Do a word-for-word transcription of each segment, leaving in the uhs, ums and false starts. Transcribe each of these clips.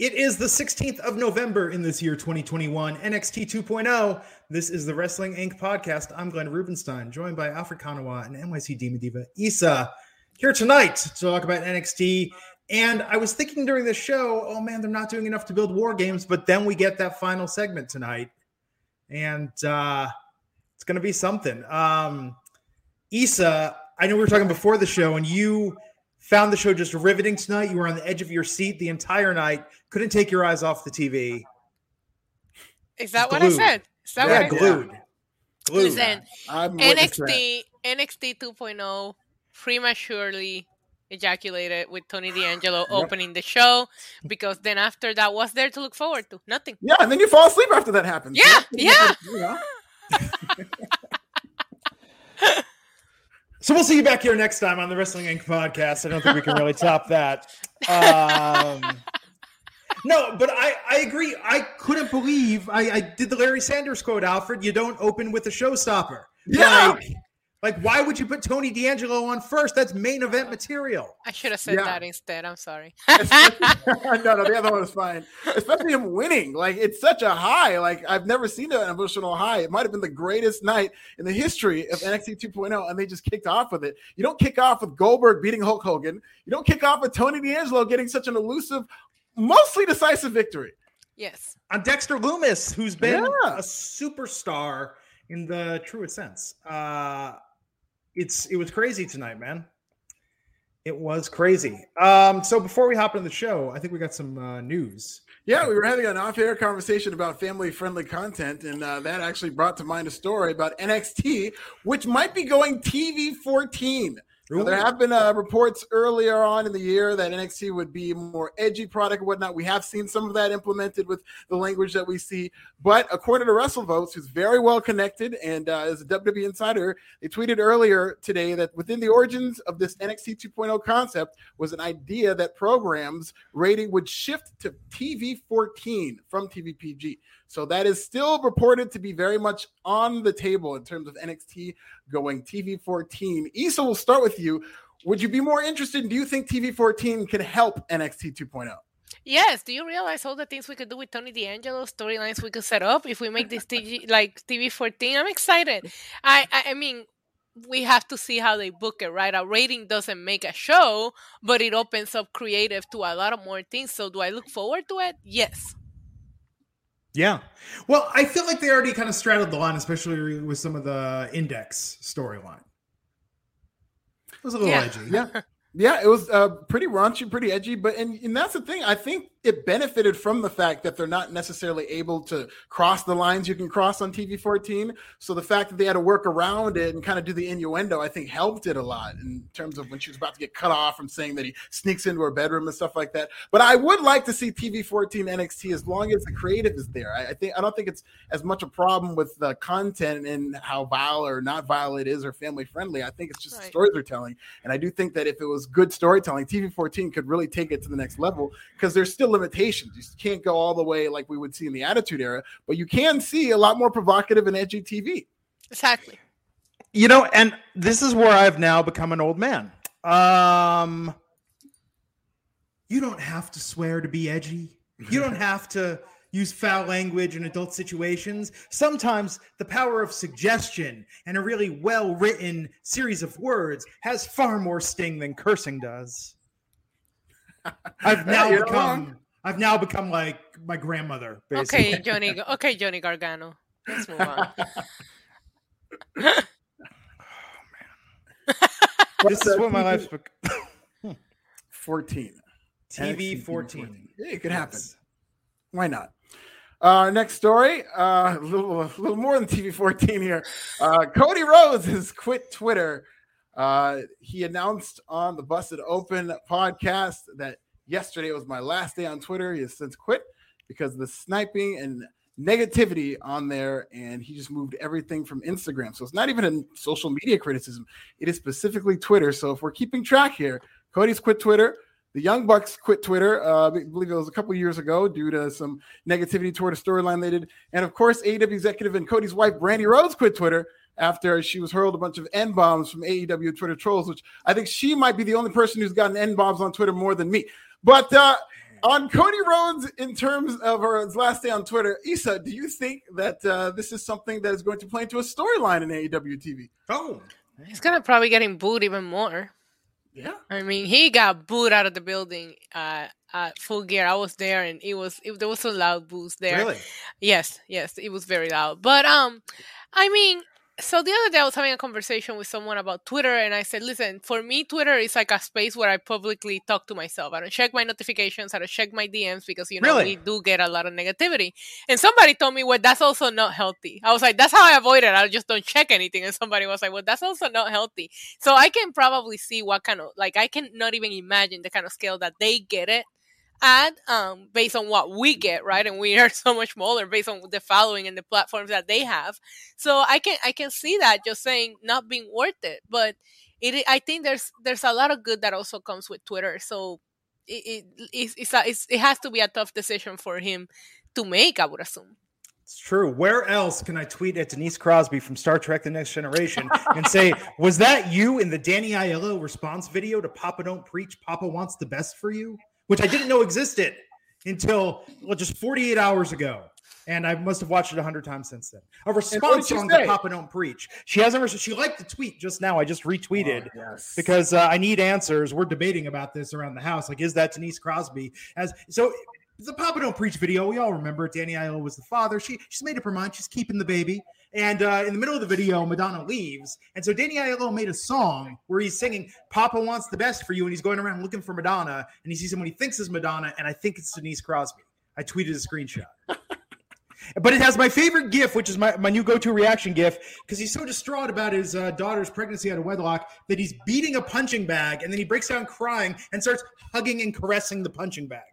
It is the sixteenth of November in this year, twenty twenty-one, N X T two point oh. This is the Wrestling Incorporated podcast. I'm Glenn Rubenstein, joined by Alfred Kanowa and N Y C Demon Diva Issa, here tonight to talk about N X T. And I was thinking during the show, oh man, they're not doing enough to build War Games, but then we get that final segment tonight. And uh, it's going to be something. Um, Issa, I know we were talking before the show, and you found the show just riveting tonight. You were on the edge of your seat the entire night. Couldn't take your eyes off the T V. Is that glued. What I said? Is that yeah, what I glued. Said? Glued. Listen, I'm N X T, N X T two point oh prematurely ejaculated with Tony D'Angelo opening the show, because then after that, what's there to look forward to? Nothing. Yeah, and then you fall asleep after that happens. Yeah, yeah. yeah. yeah. So we'll see you back here next time on the Wrestling Incorporated podcast. I don't think we can really top that. Um, no, but I, I agree. I couldn't believe I, I did the Larry Sanders quote, Alfred. You don't open with a showstopper. Yeah. Like, like, why would you put Tony D'Angelo on first? That's main event material. I should have said yeah. that instead. I'm sorry. no, no, the other one is fine. Especially him winning. Like, it's such a high. Like, I've never seen an emotional high. It might have been the greatest night in the history of N X T two point oh, and they just kicked off with it. You don't kick off with Goldberg beating Hulk Hogan. You don't kick off with Tony D'Angelo getting such an elusive, mostly decisive victory. Yes. On Dexter Lumis, who's been yeah. a superstar in the truest sense. Uh It's it was crazy tonight, man. It was crazy. Um, so before we hop into the show, I think we got some uh, news. Yeah, we were having an off-air conversation about family-friendly content, and uh, that actually brought to mind a story about N X T, which might be going T V fourteen. Now, there have been uh, reports earlier on in the year that N X T would be more edgy product and whatnot. We have seen some of that implemented with the language that we see. But according to WrestleVotes, who's very well connected and uh, is a W W E insider, they tweeted earlier today that within the origins of this N X T two point oh concept was an idea that programs rating would shift to T V fourteen from T V P G. So that is still reported to be very much on the table in terms of N X T going T V fourteen. Issa, we'll start with you. Would you be more interested? Do you think T V fourteen can help N X T two point oh? Yes. Do you realize all the things we could do with Tony D'Angelo, storylines we could set up if we make this T V, like T V fourteen? I'm excited. I, I, I mean, we have to see how they book it, right? A rating doesn't make a show, but it opens up creative to a lot of more things. So do I look forward to it? Yes. Yeah. Well, I feel like they already kind of straddled the line, especially with some of the Index storyline. It was a little yeah. edgy. Yeah. Yeah, it was uh, pretty raunchy, pretty edgy. But and, and that's the thing. I think it benefited from the fact that they're not necessarily able to cross the lines you can cross on T V fourteen. So the fact that they had to work around it and kind of do the innuendo, I think, helped it a lot in terms of when she was about to get cut off from saying that he sneaks into her bedroom and stuff like that. But I would like to see T V fourteen N X T as long as the creative is there. I, I think I don't think it's as much a problem with the content and how vile or not vile it is or family friendly. I think it's just right. the stories they're telling. And I do think that if it was good storytelling, T V fourteen could really take it to the next level, because there's still limitations. You can't go all the way like we would see in the Attitude Era, but you can see a lot more provocative and edgy T V. Exactly. You know, and this is where I've now become an old man. Um, you don't have to swear to be edgy. You don't have to use foul language in adult situations. Sometimes the power of suggestion and a really well-written series of words has far more sting than cursing does. I've now You're become wrong. I've now become like my grandmother, basically. Okay, Johnny. Okay, Johnny Gargano. Let's move on. Oh man. This is what my life's become. fourteen. T V fourteen. It could happen. Yes. Why not? Uh, next story, uh, a little, a little more than T V fourteen here. Uh, Cody Rhodes has quit Twitter. Uh, he announced on the Busted Open podcast that yesterday was my last day on Twitter. He has since quit because of the sniping and negativity on there, and he just moved everything from Instagram. So it's not even a social media criticism. It is specifically Twitter. So if we're keeping track here, Cody's quit Twitter. The Young Bucks quit Twitter, uh, I believe it was a couple years ago, due to some negativity toward a storyline they did. And, of course, A E W executive and Cody's wife, Brandy Rhodes, quit Twitter after she was hurled a bunch of N-bombs from A E W Twitter trolls, which I think she might be the only person who's gotten N-bombs on Twitter more than me. But uh, on Cody Rhodes, in terms of her last day on Twitter, Issa, do you think that uh, this is something that is going to play into a storyline in A E W T V? Oh, he's going to probably get him booed even more. Yeah, I mean, he got booed out of the building uh, at Full Gear. I was there, and it was it, there was some loud boos there. Really? Yes, yes, it was very loud. But um, I mean, so the other day I was having a conversation with someone about Twitter, and I said, "Listen, for me, Twitter is like a space where I publicly talk to myself. I don't check my notifications, I don't check my D Ms because you know really? we do get a lot of negativity." And somebody told me, "Well, that's also not healthy." I was like, "That's how I avoid it. I just don't check anything." And somebody was like, "Well, that's also not healthy." So I can probably see what kind of, like, I can not even imagine the kind of scale that they get it at, um, based on what we get, right? And we are so much smaller based on the following and the platforms that they have. So I can I can see that just saying not being worth it. But it, I think there's there's a lot of good that also comes with Twitter. So it it it's, it's, a, it's it has to be a tough decision for him to make, I would assume. It's true. Where else can I tweet at Denise Crosby from Star Trek The Next Generation and say, was that you in the Danny Aiello response video to Papa Don't Preach, Papa Wants the Best for You? Which I didn't know existed until well, just forty-eight hours ago. And I must have watched it one hundred times since then. A response song to Papa Don't Preach. She hasn't. She liked the tweet just now. I just retweeted oh, yes. because uh, I need answers. We're debating about this around the house. Like, is that Denise Crosby? As so, the Papa Don't Preach video, we all remember. Danny Aiello was the father. She She's made up her mind. She's keeping the baby. And uh, in the middle of the video, Madonna leaves. And so Danny Aiello made a song where he's singing, Papa Wants the Best for You. And he's going around looking for Madonna. And he sees someone he thinks is Madonna. And I think it's Denise Crosby. I tweeted a screenshot. But it has my favorite GIF, which is my, my new go-to reaction GIF. Because he's so distraught about his uh, daughter's pregnancy out of wedlock that he's beating a punching bag. And then he breaks down crying and starts hugging and caressing the punching bag.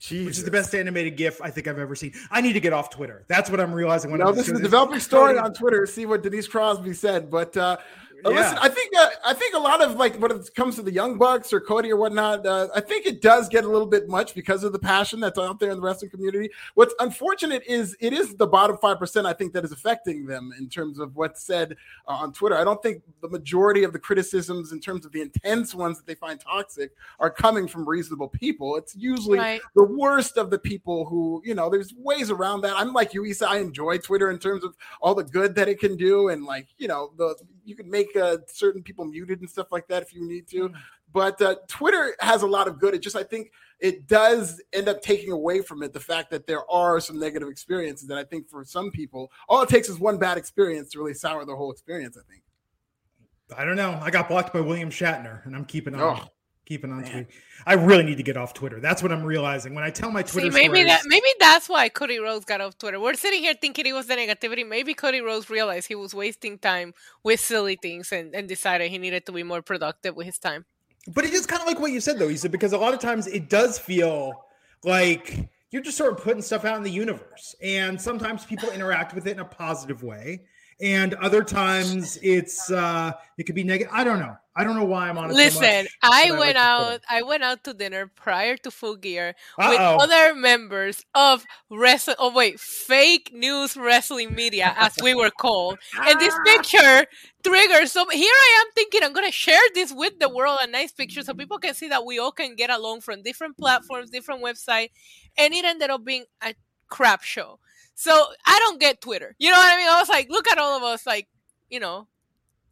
Jesus. Which is the best animated GIF I think I've ever seen. I need to get off Twitter. That's what I'm realizing. When no, I'm this is a developing story on Twitter. See what Denise Crosby said. But uh, yeah. listen, I think uh, I think a lot of, like, when it comes to the Young Bucks or Cody or whatnot, uh, I think it does get a little bit much because of the passion that's out there in the wrestling community. What's unfortunate is it is the bottom five percent, I think, that is affecting them in terms of what's said uh, on Twitter. I don't think the majority of the criticisms in terms of the intense ones that they find toxic are coming from reasonable people. It's usually right. the worst of the people who, you know, there's ways around that. I'm like you, Issa. I enjoy Twitter in terms of all the good that it can do. And, like, you know, the you can make uh, certain people muted and stuff like that if you need to. But uh, Twitter has a lot of good. It just, I think it does end up taking away from it the fact that there are some negative experiences that I think for some people, all it takes is one bad experience to really sour the whole experience, I think. I don't know. I got blocked by William Shatner, and I'm keeping on. Oh. Keeping on tweet. I really need to get off Twitter. That's what I'm realizing. When I tell my Twitter See, maybe stories. That, maybe that's why Cody Rhodes got off Twitter. We're sitting here thinking it was the negativity. Maybe Cody Rhodes realized he was wasting time with silly things and, and decided he needed to be more productive with his time. But it is kind of like what you said, though. You said, because a lot of times it does feel like you're just sort of putting stuff out in the universe. And sometimes people interact with it in a positive way. And other times it's uh, it could be negative. I don't know. I don't know why I'm on it. Listen, so much, I went I like out. I went out to dinner prior to Full Gear Uh-oh. with other members of wrestling. Oh wait, fake news wrestling media, as we were called. And this picture triggers. So here I am thinking I'm gonna share this with the world, a nice picture, so people can see that we all can get along from different platforms, different websites, and it ended up being a crap show. So I don't get Twitter. You know what I mean? I was like, look at all of us, like, you know,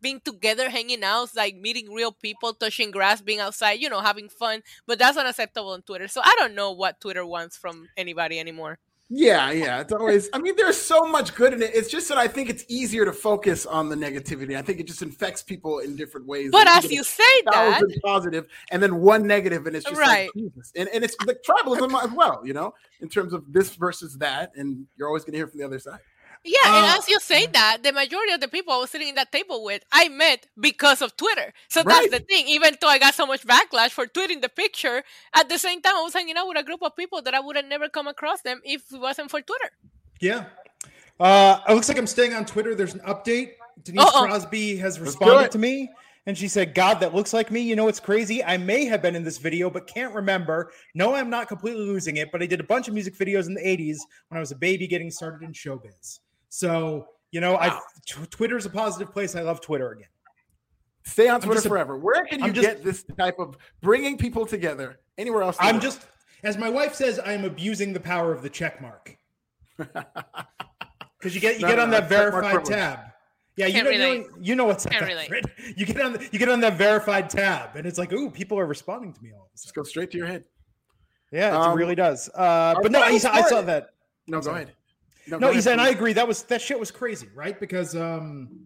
being together, hanging out, like meeting real people, touching grass, being outside, you know, having fun. But that's unacceptable on Twitter. So I don't know what Twitter wants from anybody anymore. Yeah, yeah. It's always, I mean, there's so much good in it. It's just that I think it's easier to focus on the negativity. I think it just infects people in different ways. But as you say that, positive and then one negative, and it's just right. Like, Jesus. And, and it's the tribalism as well, you know, in terms of this versus that. And you're always going to hear from the other side. Yeah, and uh, as you say that, the majority of the people I was sitting at that table with, I met because of Twitter. So that's right. The thing. Even though I got so much backlash for tweeting the picture, at the same time, I was hanging out with a group of people that I would have never come across them if it wasn't for Twitter. Yeah. Uh, it looks like I'm staying on Twitter. There's an update. Denise Uh-oh. Crosby has responded to me, and she said, God, that looks like me. You know, it's crazy. I may have been in this video, but can't remember. No, I'm not completely losing it, but I did a bunch of music videos in the eighties when I was a baby getting started in showbiz. So, you know, wow. I t- Twitter's a positive place. I love Twitter again. Stay on Twitter a, forever. Where can you just, get this type of bringing people together anywhere else? I'm world? Just, as my wife says, I am abusing the power of the check mark. Because you get you no, get on no, that verified tab. Yeah, you know, you know you know what's up. You get on the, you get on that verified tab, and it's like, ooh, people are responding to me all of a sudden. Just go straight to your head. Yeah, um, it really does. Uh, but no, I saw, I saw that. No, go ahead. No, no Issa, and I agree. That was that shit was crazy, right? Because um,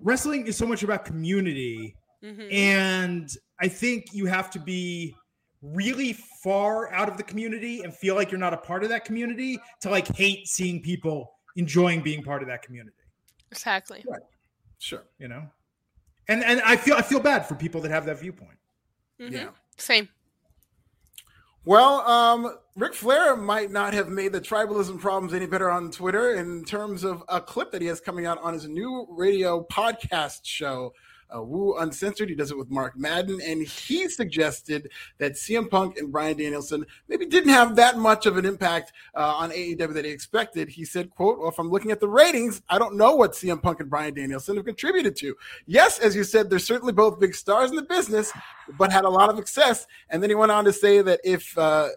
wrestling is so much about community, mm-hmm. and I think you have to be really far out of the community and feel like you're not a part of that community to like hate seeing people enjoying being part of that community. Exactly. Right. Sure. You know, and and I feel I feel bad for people that have that viewpoint. Mm-hmm. Yeah. Same. Well, um, Ric Flair might not have made the tribalism problems any better on Twitter in terms of a clip that he has coming out on his new radio podcast show, uh, Woo Uncensored. He does it with Mark Madden, and he suggested that C M Punk and Brian Danielson maybe didn't have that much of an impact uh, on A E W that he expected. He said, quote, well, if I'm looking at the ratings, I don't know what C M Punk and Brian Danielson have contributed to. Yes, as you said, they're certainly both big stars in the business, but had a lot of success. And then he went on to say that if, uh,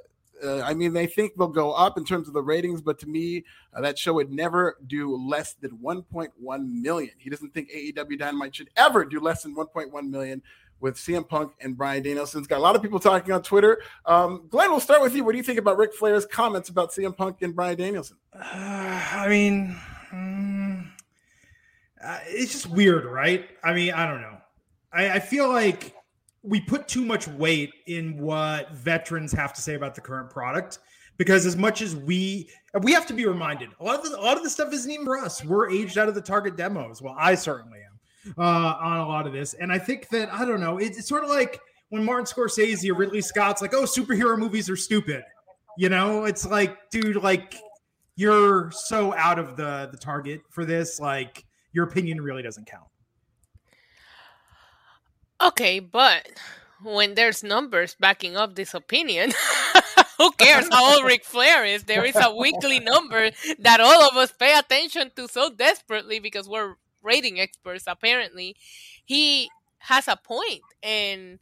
uh, I mean, they think they'll go up in terms of the ratings, but to me, uh, that show would never do less than one point one million. He doesn't think A E W Dynamite should ever do less than one point one million with C M Punk and Brian Danielson. It's got a lot of people talking on Twitter. Um, Glenn, we'll start with you. What do you think about Ric Flair's comments about C M Punk and Brian Danielson? Uh, I mean, um, uh, it's just weird, right? I mean, I don't know. I, I feel like we put too much weight in what veterans have to say about the current product, because as much as we, we have to be reminded, a lot of the, a lot of the stuff isn't even for us. We're aged out of the target demos. Well, I certainly am uh, on a lot of this. And I think that, I don't know, it's, it's sort of like when Martin Scorsese or Ridley Scott's like, oh, superhero movies are stupid. You know, it's like, dude, like you're so out of the the target for this. Like your opinion really doesn't count. Okay, but when there's numbers backing up this opinion, who cares how old Ric Flair is? There is a weekly number that all of us pay attention to so desperately because we're rating experts, apparently. He has a point, and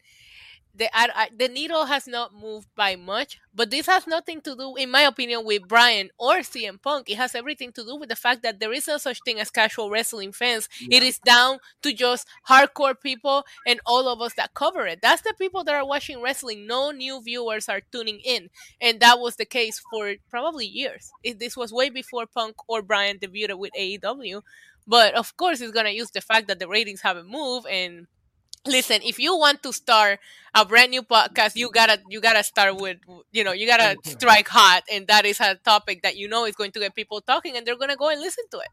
the I, I, the needle has not moved by much, but this has nothing to do, in my opinion, with Brian or C M Punk. It has everything to do with the fact that there is no such thing as casual wrestling fans. Yeah. It is down to just hardcore people and all of us that cover it. That's the people that are watching wrestling. No new viewers are tuning in, and that was the case for probably years. It, this was way before Punk or Brian debuted with A E W, but of course it's going to use the fact that the ratings haven't moved. And listen, if you want to start a brand new podcast, you gotta you gotta start with, you know, you gotta strike hot, and that is a topic that you know is going to get people talking, and they're gonna go and listen to it.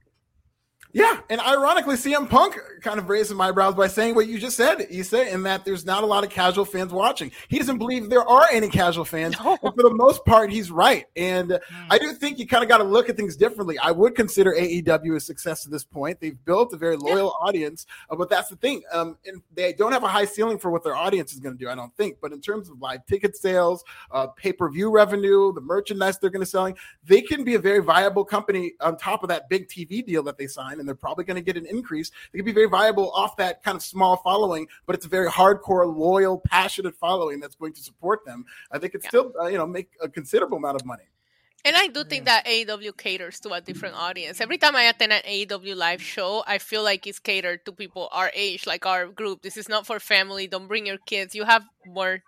Yeah, and ironically, C M Punk kind of raised some eyebrows by saying what you just said, Issa, in that there's not a lot of casual fans watching. He doesn't believe there are any casual fans, no. But for the most part, he's right. And mm. I do think you kind of got to look at things differently. I would consider A E W a success to this point. They've built a very loyal yeah. audience, uh, but that's the thing. Um, and they don't have a high ceiling for what their audience is going to do, I don't think. But in terms of live ticket sales, uh, pay-per-view revenue, the merchandise they're going to sell, they can be a very viable company on top of that big T V deal that they signed. And they're probably going to get an increase. They could be very viable off that kind of small following, but it's a very hardcore, loyal, passionate following that's going to support them. I think it's yeah. still, uh, you know, make a considerable amount of money. And I do think yeah. that A E W caters to a different audience. Every time I attend an A E W live show, I feel like it's catered to people our age, like our group. This is not for family. Don't bring your kids. You have more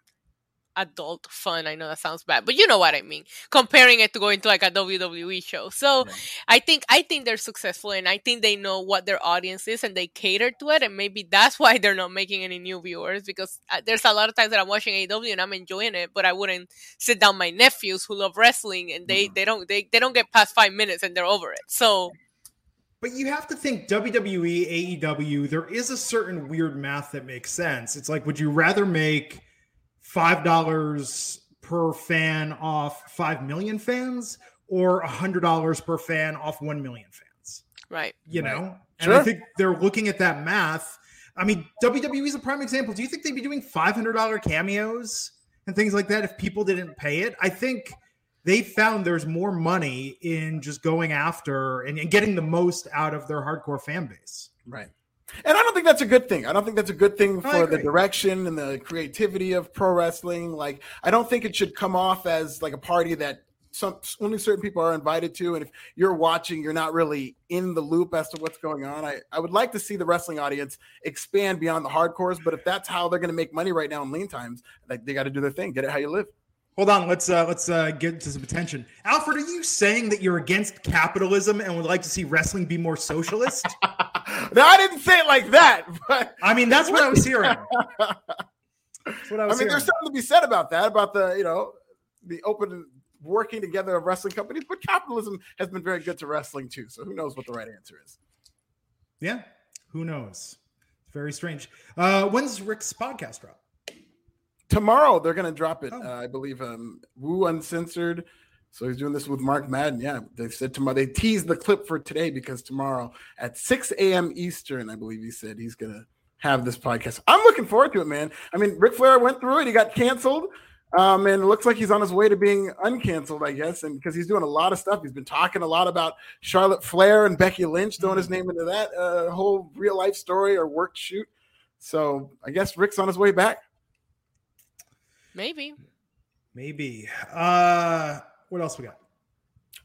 adult fun. I know that sounds bad, but you know what I mean. Comparing it to going to like a W W E show. So yeah. I think I think they're successful, and I think they know what their audience is, and they cater to it. And maybe that's why they're not making any new viewers, because there's a lot of times that I'm watching A E W and I'm enjoying it, but I wouldn't sit down my nephews who love wrestling, and they mm-hmm. they don't they, they don't get past five minutes and they're over it. So. But you have to think W W E, A E W, there is a certain weird math that makes sense. It's like, would you rather make five dollars per fan off five million fans or one hundred dollars per fan off one million fans? Right. You know? Right. And sure. I think they're looking at that math. I mean, W W E is a prime example. Do you think they'd be doing five hundred dollars cameos and things like that if people didn't pay it? I think they found there's more money in just going after and, and getting the most out of their hardcore fan base. Right. And I don't think that's a good thing. I don't think that's a good thing for the direction and the creativity of pro wrestling. Like, I don't think it should come off as like a party that some only certain people are invited to. And if you're watching, you're not really in the loop as to what's going on. I, I would like to see the wrestling audience expand beyond the hardcores. But if that's how they're going to make money right now in lean times, like they got to do their thing. Get it how you live. Hold on. Let's uh, let's uh, get to some attention. Alfred, are you saying that you're against capitalism and would like to see wrestling be more socialist? No, I didn't say it like that. But I mean, that's what I was hearing. That's what I was I mean, hearing. There's something to be said about that, about the, you know, the open working together of wrestling companies. But capitalism has been very good to wrestling, too. So who knows what the right answer is? Yeah, who knows? It's very strange. Uh, when's Rick's podcast drop? Tomorrow they're going to drop it, oh. uh, I believe, um, Woo Uncensored. So he's doing this with Mark Madden. Yeah, they said tomorrow. They teased the clip for today because tomorrow at six a.m. Eastern, I believe he said he's going to have this podcast. I'm looking forward to it, man. I mean, Ric Flair went through it. He got canceled. Um, and it looks like he's on his way to being uncanceled, I guess, and because he's doing a lot of stuff. He's been talking a lot about Charlotte Flair and Becky Lynch, throwing mm-hmm. his name into that uh, whole real-life story or work shoot. So I guess Rick's on his way back. Maybe. Maybe. Uh, what else we got?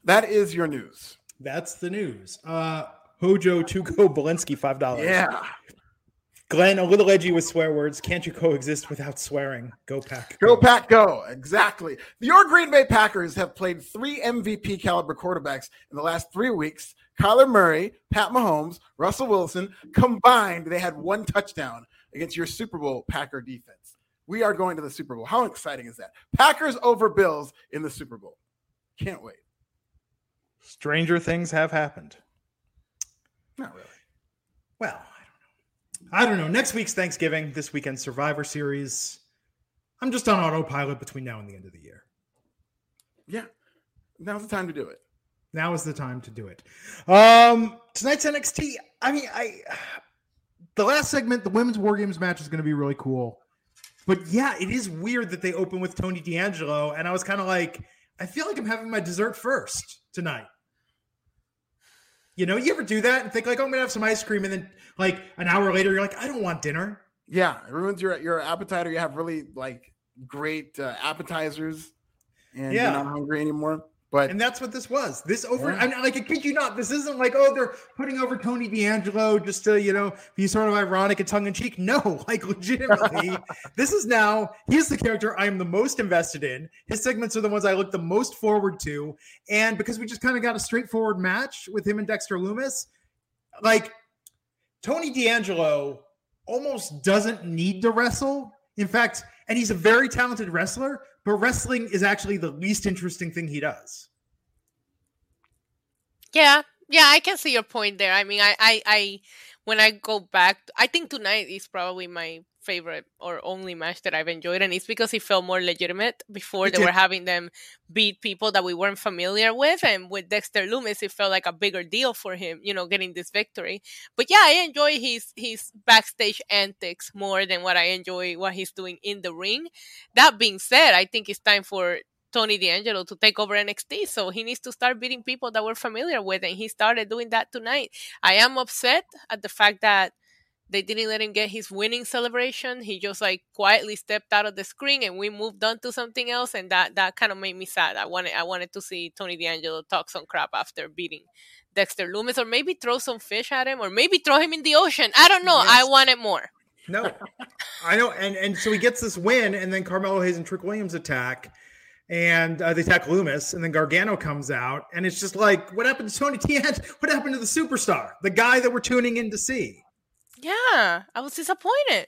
That is your news. That's the news. Uh, Hojo Tuco Belinsky, five dollars. Yeah. Glenn, a little edgy with swear words. Can't you coexist without swearing? Go Pack. Go Pack, go. Exactly. Your Green Bay Packers have played three M V P caliber quarterbacks in the last three weeks. Kyler Murray, Pat Mahomes, Russell Wilson. Combined, they had one touchdown against your Super Bowl Packer defense. We are going to the Super Bowl. How exciting is that? Packers over Bills in the Super Bowl. Can't wait. Stranger things have happened. Not really. Well, I don't know. I don't know. Next week's Thanksgiving, this weekend's Survivor Series. I'm just on autopilot between now and the end of the year. Yeah. Now's the time to do it. Now is the time to do it. Um, tonight's N X T. I mean, I the last segment, the women's War Games match is going to be really cool. But yeah, it is weird that they open with Tony D'Angelo, and I was kind of like, I feel like I'm having my dessert first tonight. You know, you ever do that and think like, oh, I'm gonna have some ice cream, and then like an hour later, you're like, I don't want dinner. Yeah, it ruins your your appetite, or you have really like great uh, appetizers, and yeah. you're not hungry anymore. But and that's what this was. This over, yeah. I'm not, like, I kid you not. This isn't like, oh, they're putting over Tony D'Angelo just to, you know, be sort of ironic and tongue in cheek. No, like, legitimately, this is now, he's the character I am the most invested in. His segments are the ones I look the most forward to. And because we just kind of got a straightforward match with him and Dexter Lumis, like, Tony D'Angelo almost doesn't need to wrestle. In fact, and he's a very talented wrestler, but wrestling is actually the least interesting thing he does. Yeah. Yeah, I can see your point there. I mean, I, I, I when I go back, I think tonight is probably my favorite or only match that I've enjoyed. And it's because it felt more legitimate. Before, they were having them beat people that we weren't familiar with. And with Dexter Lumis, it felt like a bigger deal for him, you know, getting this victory. But yeah, I enjoy his his backstage antics more than what I enjoy what he's doing in the ring. That being said, I think it's time for Tony D'Angelo to take over N X T, so he needs to start beating people that we're familiar with, and he started doing that tonight. I am upset at the fact that They didn't let him get his winning celebration. He just like quietly stepped out of the screen, and we moved on to something else. And that, that kind of made me sad. I wanted I wanted to see Tony D'Angelo talk some crap after beating Dexter Lumis, or maybe throw some fish at him, or maybe throw him in the ocean. I don't know. Yes. I wanted more. No, I know. And and so he gets this win, and then Carmelo Hayes and Trick Williams attack, and uh, they attack Lumis, and then Gargano comes out, and it's just like, what happened to Tony D'Angelo? What happened to the superstar, the guy that we're tuning in to see? Yeah, I was disappointed.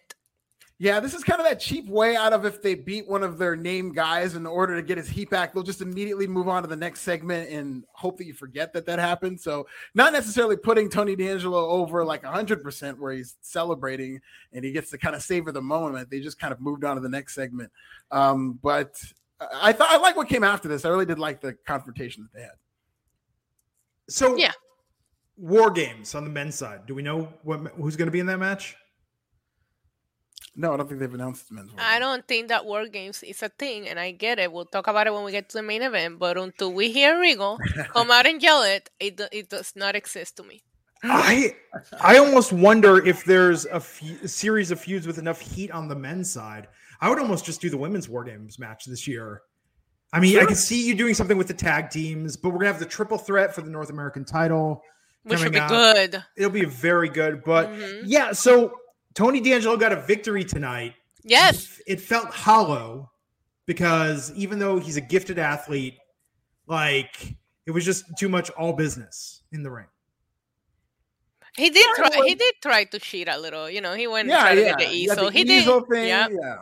Yeah, this is kind of that cheap way out of if they beat one of their name guys in order to get his heat back, they'll just immediately move on to the next segment and hope that you forget that that happened. So not necessarily putting Tony D'Angelo over like one hundred percent where he's celebrating and he gets to kind of savor the moment. They just kind of moved on to the next segment. Um, but I thought I like what came after this. I really did like the confrontation that they had. So yeah. War Games on the men's side. Do we know what who's going to be in that match? No, I don't think they've announced the men's. War I games. Don't think that War Games is a thing, and I get it. We'll talk about it when we get to the main event. But until we hear Regal come out and yell it, it it does not exist to me. I I almost wonder if there's a, fe- a series of feuds with enough heat on the men's side. I would almost just do the women's War Games match this year. I mean, sure. I can see you doing something with the tag teams, but we're gonna have the triple threat for the North American title. Which will be out. Good. It'll be very good. But mm-hmm. yeah, so Tony D'Angelo got a victory tonight. Yes. It felt hollow because even though he's a gifted athlete, like it was just too much all business in the ring. He did yeah, try he did try to cheat a little, you know, he went yeah, and tried yeah. to get the easel. He did thing, yeah. yeah.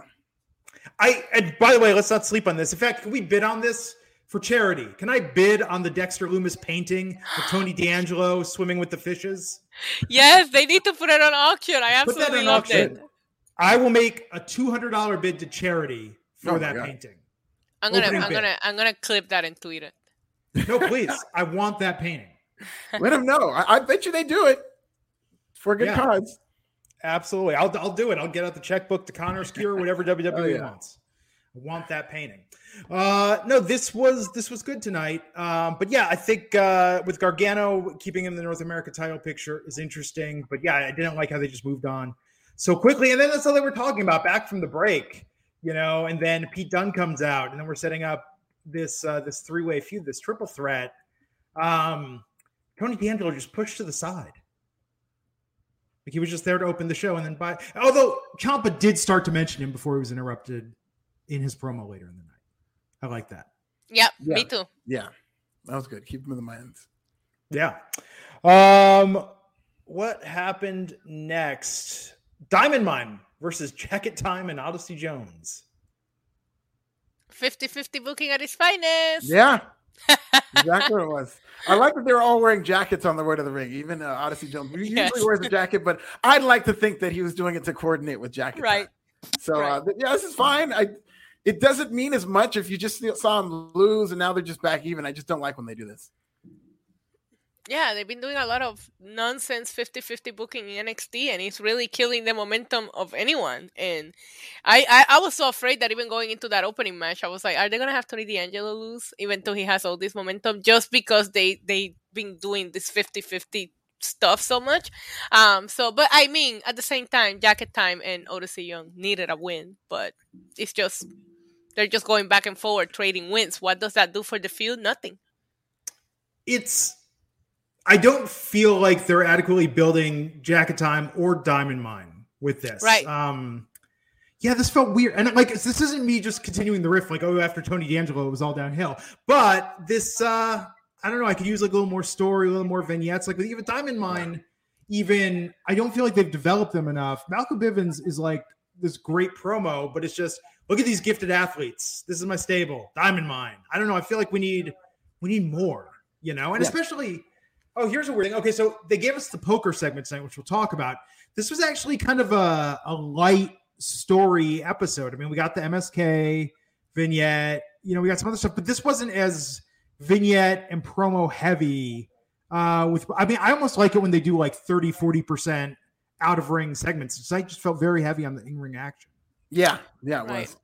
I and by the way, let's not sleep on this. In fact, can we bid on this? For charity, can I bid on the Dexter Lumis painting of Tony D'Angelo swimming with the fishes? Yes, they need to put it on auction. I absolutely loved it. I will make a two hundred dollars bid to charity for oh that God. painting. I'm gonna, Opening I'm bid. gonna, I'm gonna clip that and tweet it. No, please, I want that painting. Let them know. I, I bet you they do it for good yeah, cause. Absolutely, I'll, I'll do it. I'll get out the checkbook to Connor Skewer, whatever W W E oh, yeah. wants. Want that painting. Uh, no, this was this was good tonight. Um, but yeah, I think uh, with Gargano keeping him in the North America title picture is interesting. But yeah, I didn't like how they just moved on so quickly. And then that's all they were talking about back from the break, you know. And then Pete Dunne comes out, and then we're setting up this uh, this three way feud, this triple threat. Um, Tony D'Angelo just pushed to the side. Like he was just there to open the show, and then by although Ciampa did start to mention him before he was interrupted in his promo later in the night. I like that. Yep, yeah, me too. Yeah, that was good. Keep him in the minds. Yeah. Um, what happened next? Diamond Mine versus Jacket Time and Odyssey Jones. fifty-fifty booking at its finest. Yeah, exactly what it was. I like that they were all wearing jackets on the way to the ring, even uh, Odyssey Jones. He yes. usually wears a jacket, but I'd like to think that he was doing it to coordinate with Jacket Right. Time. So, right. uh, yeah, this is fine. I, it doesn't mean as much if you just saw them lose and now they're just back even. I just don't like when they do this. Yeah, they've been doing a lot of nonsense fifty-fifty booking in N X T, and it's really killing the momentum of anyone. And I, I, I was so afraid that even going into that opening match, I was like, are they going to have Tony D'Angelo lose, even though he has all this momentum, just because they, they've been doing this fifty-fifty stuff so much. Um, so, but I mean, at the same time, Jacket Time and Odyssey Young needed a win, but it's just, they're just going back and forward, trading wins. What does that do for the field? Nothing. It's, I don't feel like they're adequately building Jacket Time or Diamond Mine with this. Right. Um, yeah, this felt weird. And like, this isn't me just continuing the riff, like, oh, after Tony D'Angelo, it was all downhill. But this, uh, I don't know. I could use like a little more story, a little more vignettes. Like with even Diamond Mine, even I don't feel like they've developed them enough. Malcolm Bivens is like this great promo, but it's just look at these gifted athletes. This is my stable, Diamond Mine. I don't know. I feel like we need we need more, you know. And yeah. especially, oh, here's a weird thing. Okay, so they gave us the poker segment tonight, which we'll talk about. This was actually kind of a, a light story episode. I mean, we got the M S K vignette, you know, we got some other stuff, but this wasn't as vignette and promo heavy uh with I mean I almost like it when they do like thirty forty percent out of ring segments. It's, I just felt very heavy on the in-ring action. Yeah, yeah, it right. was.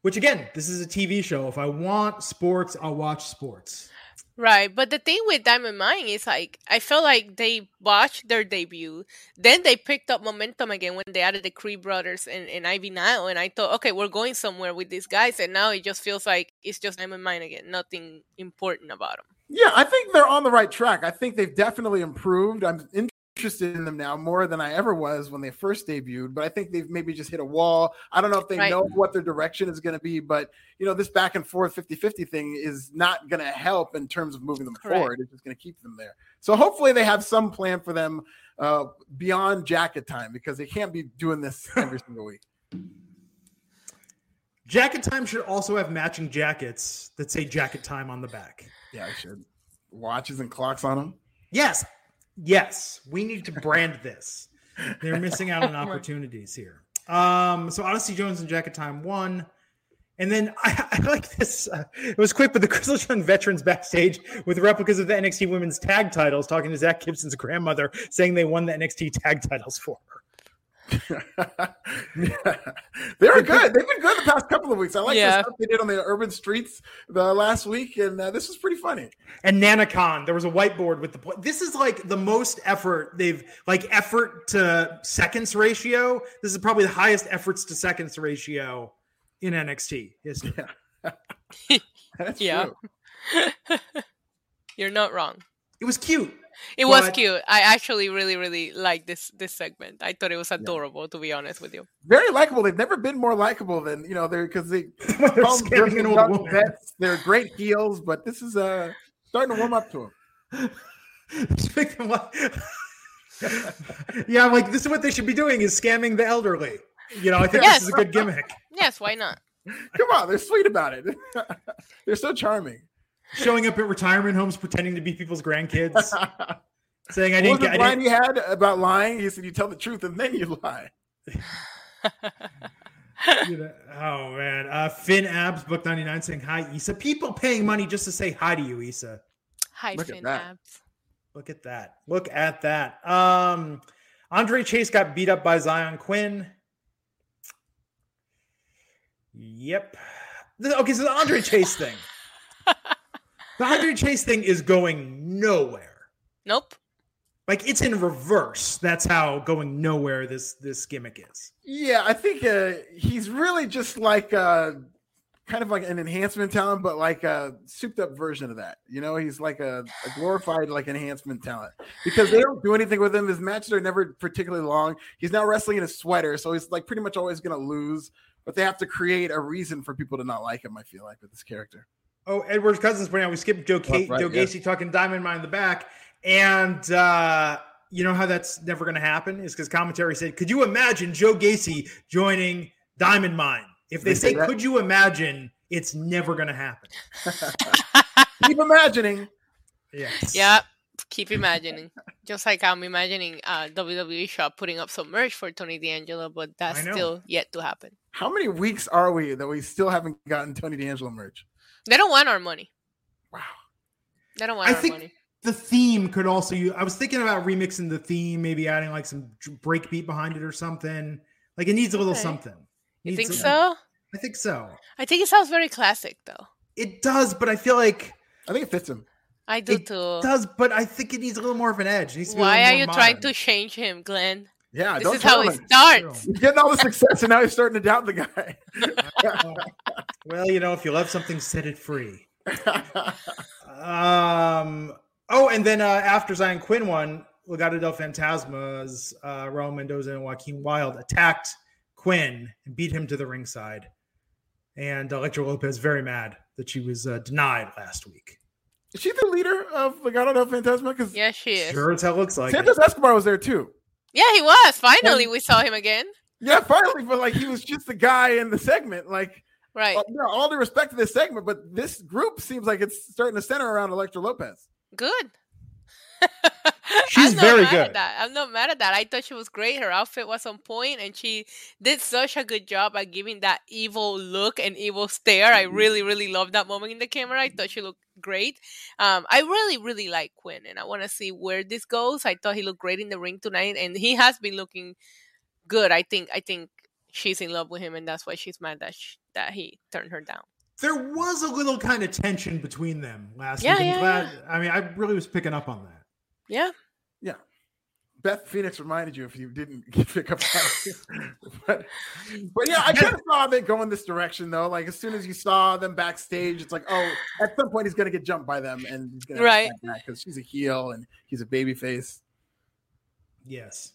Which again, this is a T V show. If I want sports, I'll watch sports. Right, but the thing with Diamond Mine is, like, I felt like they botched their debut. Then they picked up momentum again when they added the Creed Brothers and, and Ivy Nile, and I thought, okay, we're going somewhere with these guys, and now it just feels like it's just Diamond Mine again, nothing important about them. Yeah, I think they're on the right track. I think they've definitely improved. I'm interested in them now more than I ever was when they first debuted, but I think they've maybe just hit a wall. I don't know if they right. know what their direction is going to be, but you know, this back and forth fifty-fifty thing is not going to help in terms of moving them Correct. forward. It's just going to keep them there. So hopefully they have some plan for them uh, beyond Jacket Time, because they can't be doing this every single week. Jacket Time should also have matching jackets that say Jacket Time on the back. Yeah, I should. Watches and clocks on them? Yes. Yes. We need to brand this. They're missing out on opportunities here. Um, so Odyssey Jones and Jacket Time won. And then I, I like this. Uh, it was quick, but the Crystal Young veterans backstage with replicas of the N X T women's tag titles talking to Zach Gibson's grandmother, saying they won the N X T tag titles for her. yeah. They were good. They've been good the past couple of weeks. I like yeah. the stuff they did on the urban streets the last week, and uh, this was pretty funny. And Nana Khan, there was a whiteboard with the pl- this is like the most effort they've like effort to seconds ratio. This is probably the highest efforts to seconds ratio in N X T history. Yeah. That's yeah. true. You're not wrong. It was cute. It but, was cute. I actually really, really liked this this segment. I thought it was adorable, yeah. to be honest with you. Very likable. They've never been more likable than, you know, they're because they, they're scamming an old woman. Vets. They're great heels, but this is uh, starting to warm up to them. yeah, I'm like, this is what they should be doing, is scamming the elderly. You know, I think yes. this is a good gimmick. Yes, why not? Come on, they're sweet about it. They're so charming. Showing up at retirement homes, pretending to be people's grandkids, saying I didn't. What was the line he had about lying? He said, "You tell the truth and then you lie." you know, oh man, uh, Finn Abs Book ninety-nine saying hi, Issa. People paying money just to say hi to you, Issa. Hi, Look Finn Abs. Look at that. Look at that. Um, Andre Chase got beat up by Zion Quinn. Yep. Okay, so the Andre Chase thing. The Andre Chase thing is going nowhere. Nope. Like, it's in reverse. That's how going nowhere this this gimmick is. Yeah, I think uh, he's really just like uh, kind of like an enhancement talent, but like a souped up version of that. You know, he's like a, a glorified like enhancement talent because they don't do anything with him. His matches are never particularly long. He's now wrestling in a sweater, so he's like pretty much always going to lose. But they have to create a reason for people to not like him, I feel like, with this character. Oh, Edward Cousins pointed out we skipped Joe, K- right, Joe yeah. Gacy talking Diamond Mine in the back. And uh, you know how that's never going to happen is because commentary said, could you imagine Joe Gacy joining Diamond Mine? If they, they say, say could you imagine, it's never going to happen. Keep imagining. Yes. Yeah, keep imagining. Just like I'm imagining uh, W W E Shop putting up some merch for Tony D'Angelo, but that's still yet to happen. How many weeks are we that we still haven't gotten Tony D'Angelo merch? They don't want our money. Wow. They don't want I our think money. The theme could also use, I was thinking about remixing the theme, maybe adding like some breakbeat behind it or something. Like it needs a little okay. something. You think a, so? I think so. I think it sounds very classic though. It does, but I feel like I think it fits him. I do it too. It does, but I think it needs a little more of an edge. It needs to be Why a are more you modern. Trying to change him, Glenn? Yeah, this don't is how him. It starts. You're getting all the success, and now you're starting to doubt the guy. Well, you know, if you love something, set it free. um. Oh, and then uh, after Zion Quinn won, Legado del Fantasma's uh, Raul Mendoza and Joaquin Wilde attacked Quinn and beat him to the ringside. And Electra Lopez very mad that she was uh, denied last week. Is she the leader of Legado del Fantasma? Yes, yeah, she is. Sure as hell looks like Santos it. Escobar was there, too. Yeah, he was. Finally, and, we saw him again. Yeah, finally, but like he was just the guy in the segment. Like, right. Uh, you know, all the respect to this segment, but this group seems like it's starting to center around Electra Lopez. Good. She's very good. I'm not mad at that. I thought she was great. Her outfit was on point, and she did such a good job at giving that evil look and evil stare. I really, really loved that moment in the camera. I thought she looked great. Um, I really, really like Quinn, and I want to see where this goes. I thought he looked great in the ring tonight, and he has been looking good. I think, I think she's in love with him, and that's why she's mad that she, that he turned her down. there was a little kind of tension between them last yeah, week. Yeah, I'm glad. Yeah. I mean, I really was picking up on that. Yeah. Yeah. Beth Phoenix reminded you if you didn't pick up on it. but, but yeah, I kind of saw them going this direction, though. Like, as soon as you saw them backstage, it's like, oh, at some point he's going to get jumped by them. And he's going right. to get back because she's a heel and he's a babyface. Yes.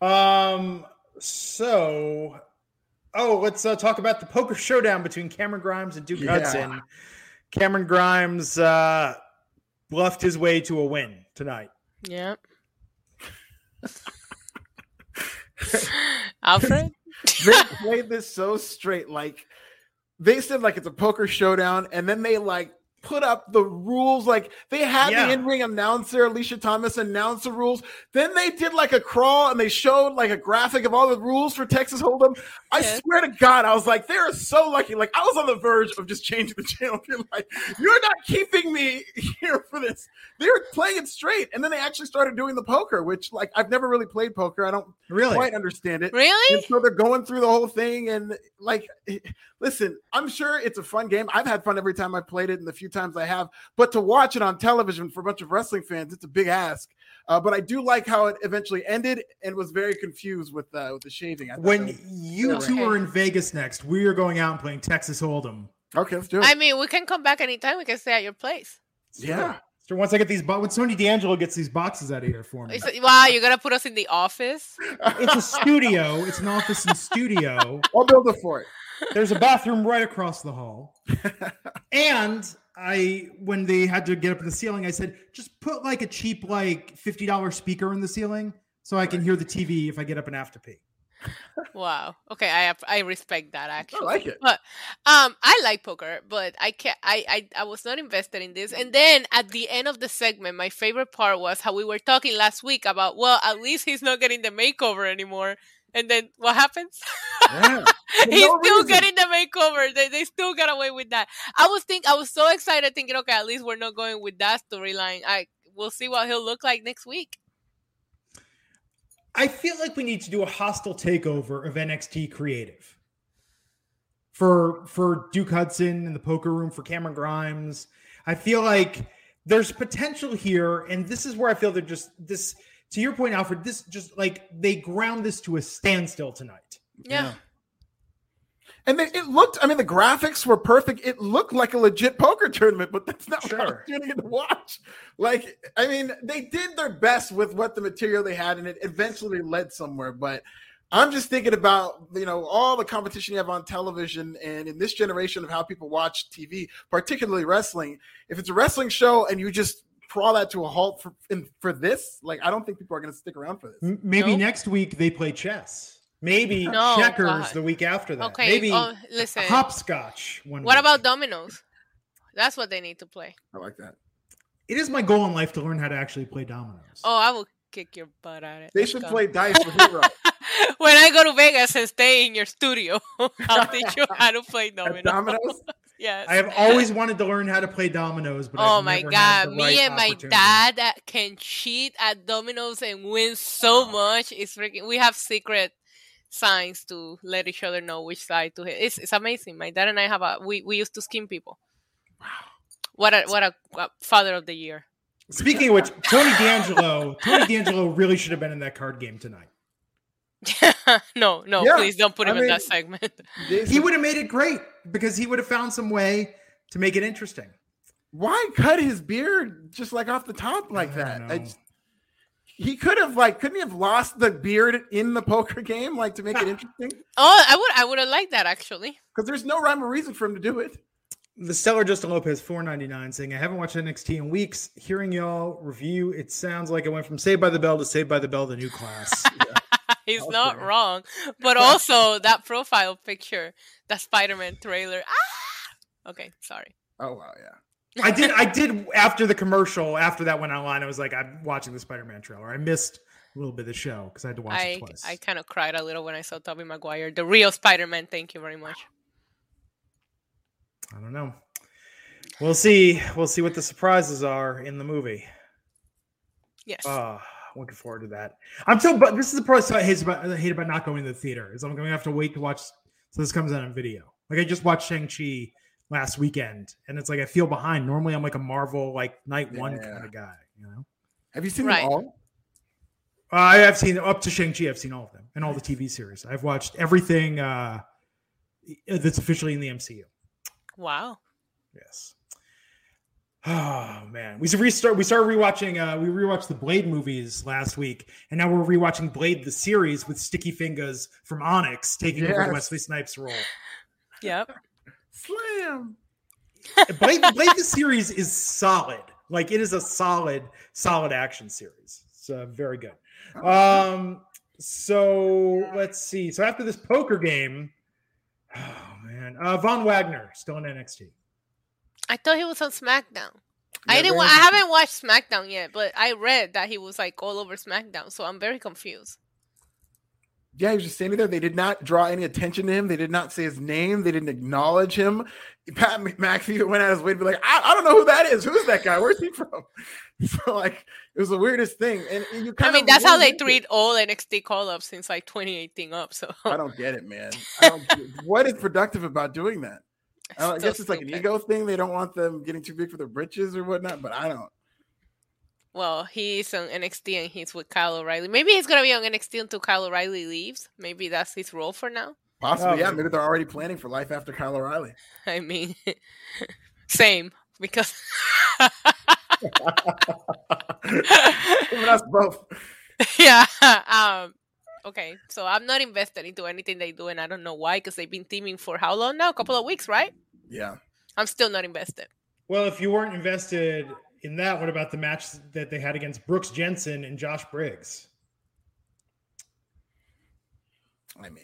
Um. So, oh, let's uh, talk about the poker showdown between Cameron Grimes and Duke yeah. Hudson. Cameron Grimes uh, bluffed his way to a win tonight. Yeah. Alfred? They played this so straight. Like, they said, like, it's a poker showdown, and then they, like, put up the rules. Like, they had yeah. the in-ring announcer, Alicia Thomas, announce the rules. Then they did, like, a crawl, and they showed, like, a graphic of all the rules for Texas Hold'em. I yeah. swear to God, I was like, they are so lucky. Like, I was on the verge of just changing the channel. You're like, you're not keeping me here for this. They were playing it straight, and then they actually started doing the poker, which, like, I've never really played poker. I don't really quite understand it. Really? And so they're going through the whole thing, and, like, listen, I'm sure it's a fun game. I've had fun every time I played it in the few times I have, but to watch it on television for a bunch of wrestling fans, it's a big ask. Uh, but I do like how it eventually ended and was very confused with, uh, with the shaving. I when you two are in Vegas next, we are going out and playing Texas Hold'em. Okay, let's do it. I mean, we can come back anytime. We can stay at your place. Yeah. So once I get these, bo- when Tony D'Angelo gets these boxes out of here for me. It's, wow, you're gonna put us in the office? It's a studio. It's an office and studio. I'll build it for it. There's a bathroom right across the hall, and I, when they had to get up in the ceiling, I said, just put like a cheap, like fifty dollars speaker in the ceiling so I can hear the T V if I get up and have to pee. Wow. Okay. I, I respect that actually. I like it. But, um, I like poker, but I can't, I, I, I was not invested in this. And then at the end of the segment, my favorite part was how we were talking last week about, well, at least he's not getting the makeover anymore. And then what happens? Yeah. He's no still reason. Getting the makeover. They they still got away with that. I was think I was so excited thinking, okay, at least we're not going with that storyline. I we'll see what he'll look like next week. I feel like we need to do a hostile takeover of N X T creative for for Duke Hudson in the poker room, for Cameron Grimes. I feel like there's potential here, and this is where I feel they're just this. To your point, Alfred, this just like they ground this to a standstill tonight. Yeah. yeah. And then it looked, I mean, the graphics were perfect. It looked like a legit poker tournament, but that's not sure. what I was tuning in to watch. Like, I mean, they did their best with what the material they had, and it eventually led somewhere. But I'm just thinking about, you know, all the competition you have on television and in this generation of how people watch T V, particularly wrestling. If it's a wrestling show and you just crawl that to a halt for, in, for this, like, I don't think people are going to stick around for this. Maybe nope. next week they play chess. Maybe no, checkers God. The week after that. Okay, maybe oh, listen. Hopscotch. One what week. About dominoes? That's what they need to play. I like that. It is my goal in life to learn how to actually play dominoes. Oh, I will kick your butt at it. They Let's should go. Play dice with Hero. When I go to Vegas and stay in your studio, I'll teach you how to play dominoes. dominoes? Yes. I have always wanted to learn how to play dominoes, but oh I've my never god, me right and my dad can cheat at dominoes and win so much. It's freaking. We have secret signs to let each other know which side to hit. It's it's amazing. My dad and I have a we, we used to skin people. Wow, what a what a, a father of the year. Speaking of which, Tony D'Angelo, Tony D'Angelo really should have been in that card game tonight. no, no, yeah. please don't put him I in mean, that segment. He would have made it great because he would have found some way to make it interesting. Why cut his beard just like off the top like I that? I just, he could have like, couldn't he have lost the beard in the poker game like to make it interesting? Oh, I would, I would have liked that actually. Because there's no rhyme or reason for him to do it. The Stellar Justin Lopez four ninety-nine saying, I haven't watched N X T in weeks. Hearing y'all review, it sounds like it went from Saved by the Bell to Saved by the Bell, the new class. Yeah. He's okay. not wrong, but also that profile picture, that Spider-Man trailer. Ah! Okay, sorry. Oh wow, yeah. I did. I did after the commercial. After that went online, I was like, I'm watching the Spider-Man trailer. I missed a little bit of the show because I had to watch I, it twice. I kind of cried a little when I saw Tobey Maguire, the real Spider-Man. Thank you very much. I don't know. We'll see. We'll see what the surprises are in the movie. Yes. Uh, Looking forward to that. I'm so, but this is the part I hate about, I hate about not going to the theater is I'm going to have to wait to watch. So this comes out on video. Like I just watched Shang-Chi last weekend, and it's like I feel behind. Normally, I'm like a Marvel like night yeah. one kind of guy. You know? Have you seen right. them all? Uh, I have seen up to Shang-Chi. I've seen all of them and all the T V series. I've watched everything uh, that's officially in the M C U. Wow. Yes. Oh man, we restart. We started rewatching. Uh, we rewatched the Blade movies last week, and now we're rewatching Blade the series with Sticky Fingers from Onyx taking yes. over Wesley Snipes' role. Yep. Slam. Blade, Blade the series is solid. Like it is a solid, solid action series. It's uh, very good. Um. So let's see. So after this poker game, oh man, uh, Von Wagner still in N X T. I thought he was on SmackDown. Yeah, I didn't. I haven't watched SmackDown yet, but I read that he was like all over SmackDown, so I'm very confused. Yeah, he was just standing there. They did not draw any attention to him. They did not say his name. They didn't acknowledge him. Pat McAfee went out of his way to be like, I, I don't know who that is. Who's that guy? Where's he from? So like, it was the weirdest thing. And, and you kind I mean, of that's how they treat it. All N X T call-ups since like twenty eighteen up. So I don't get it, man. I don't get, what is productive about doing that? I, I guess it's like an that. ego thing. They don't want them getting too big for their britches or whatnot, but I don't. Well, he's on N X T and he's with Kyle O'Reilly. Maybe he's going to be on N X T until Kyle O'Reilly leaves. Maybe that's his role for now. Possibly, oh, yeah. Maybe they're already planning for life after Kyle O'Reilly. I mean, same, because... us both. Yeah, um... Okay, so I'm not invested into anything they do, and I don't know why, because they've been teaming for how long now? A couple of weeks, right? Yeah. I'm still not invested. Well, if you weren't invested in that, what about the match that they had against Brooks Jensen and Josh Briggs? I mean...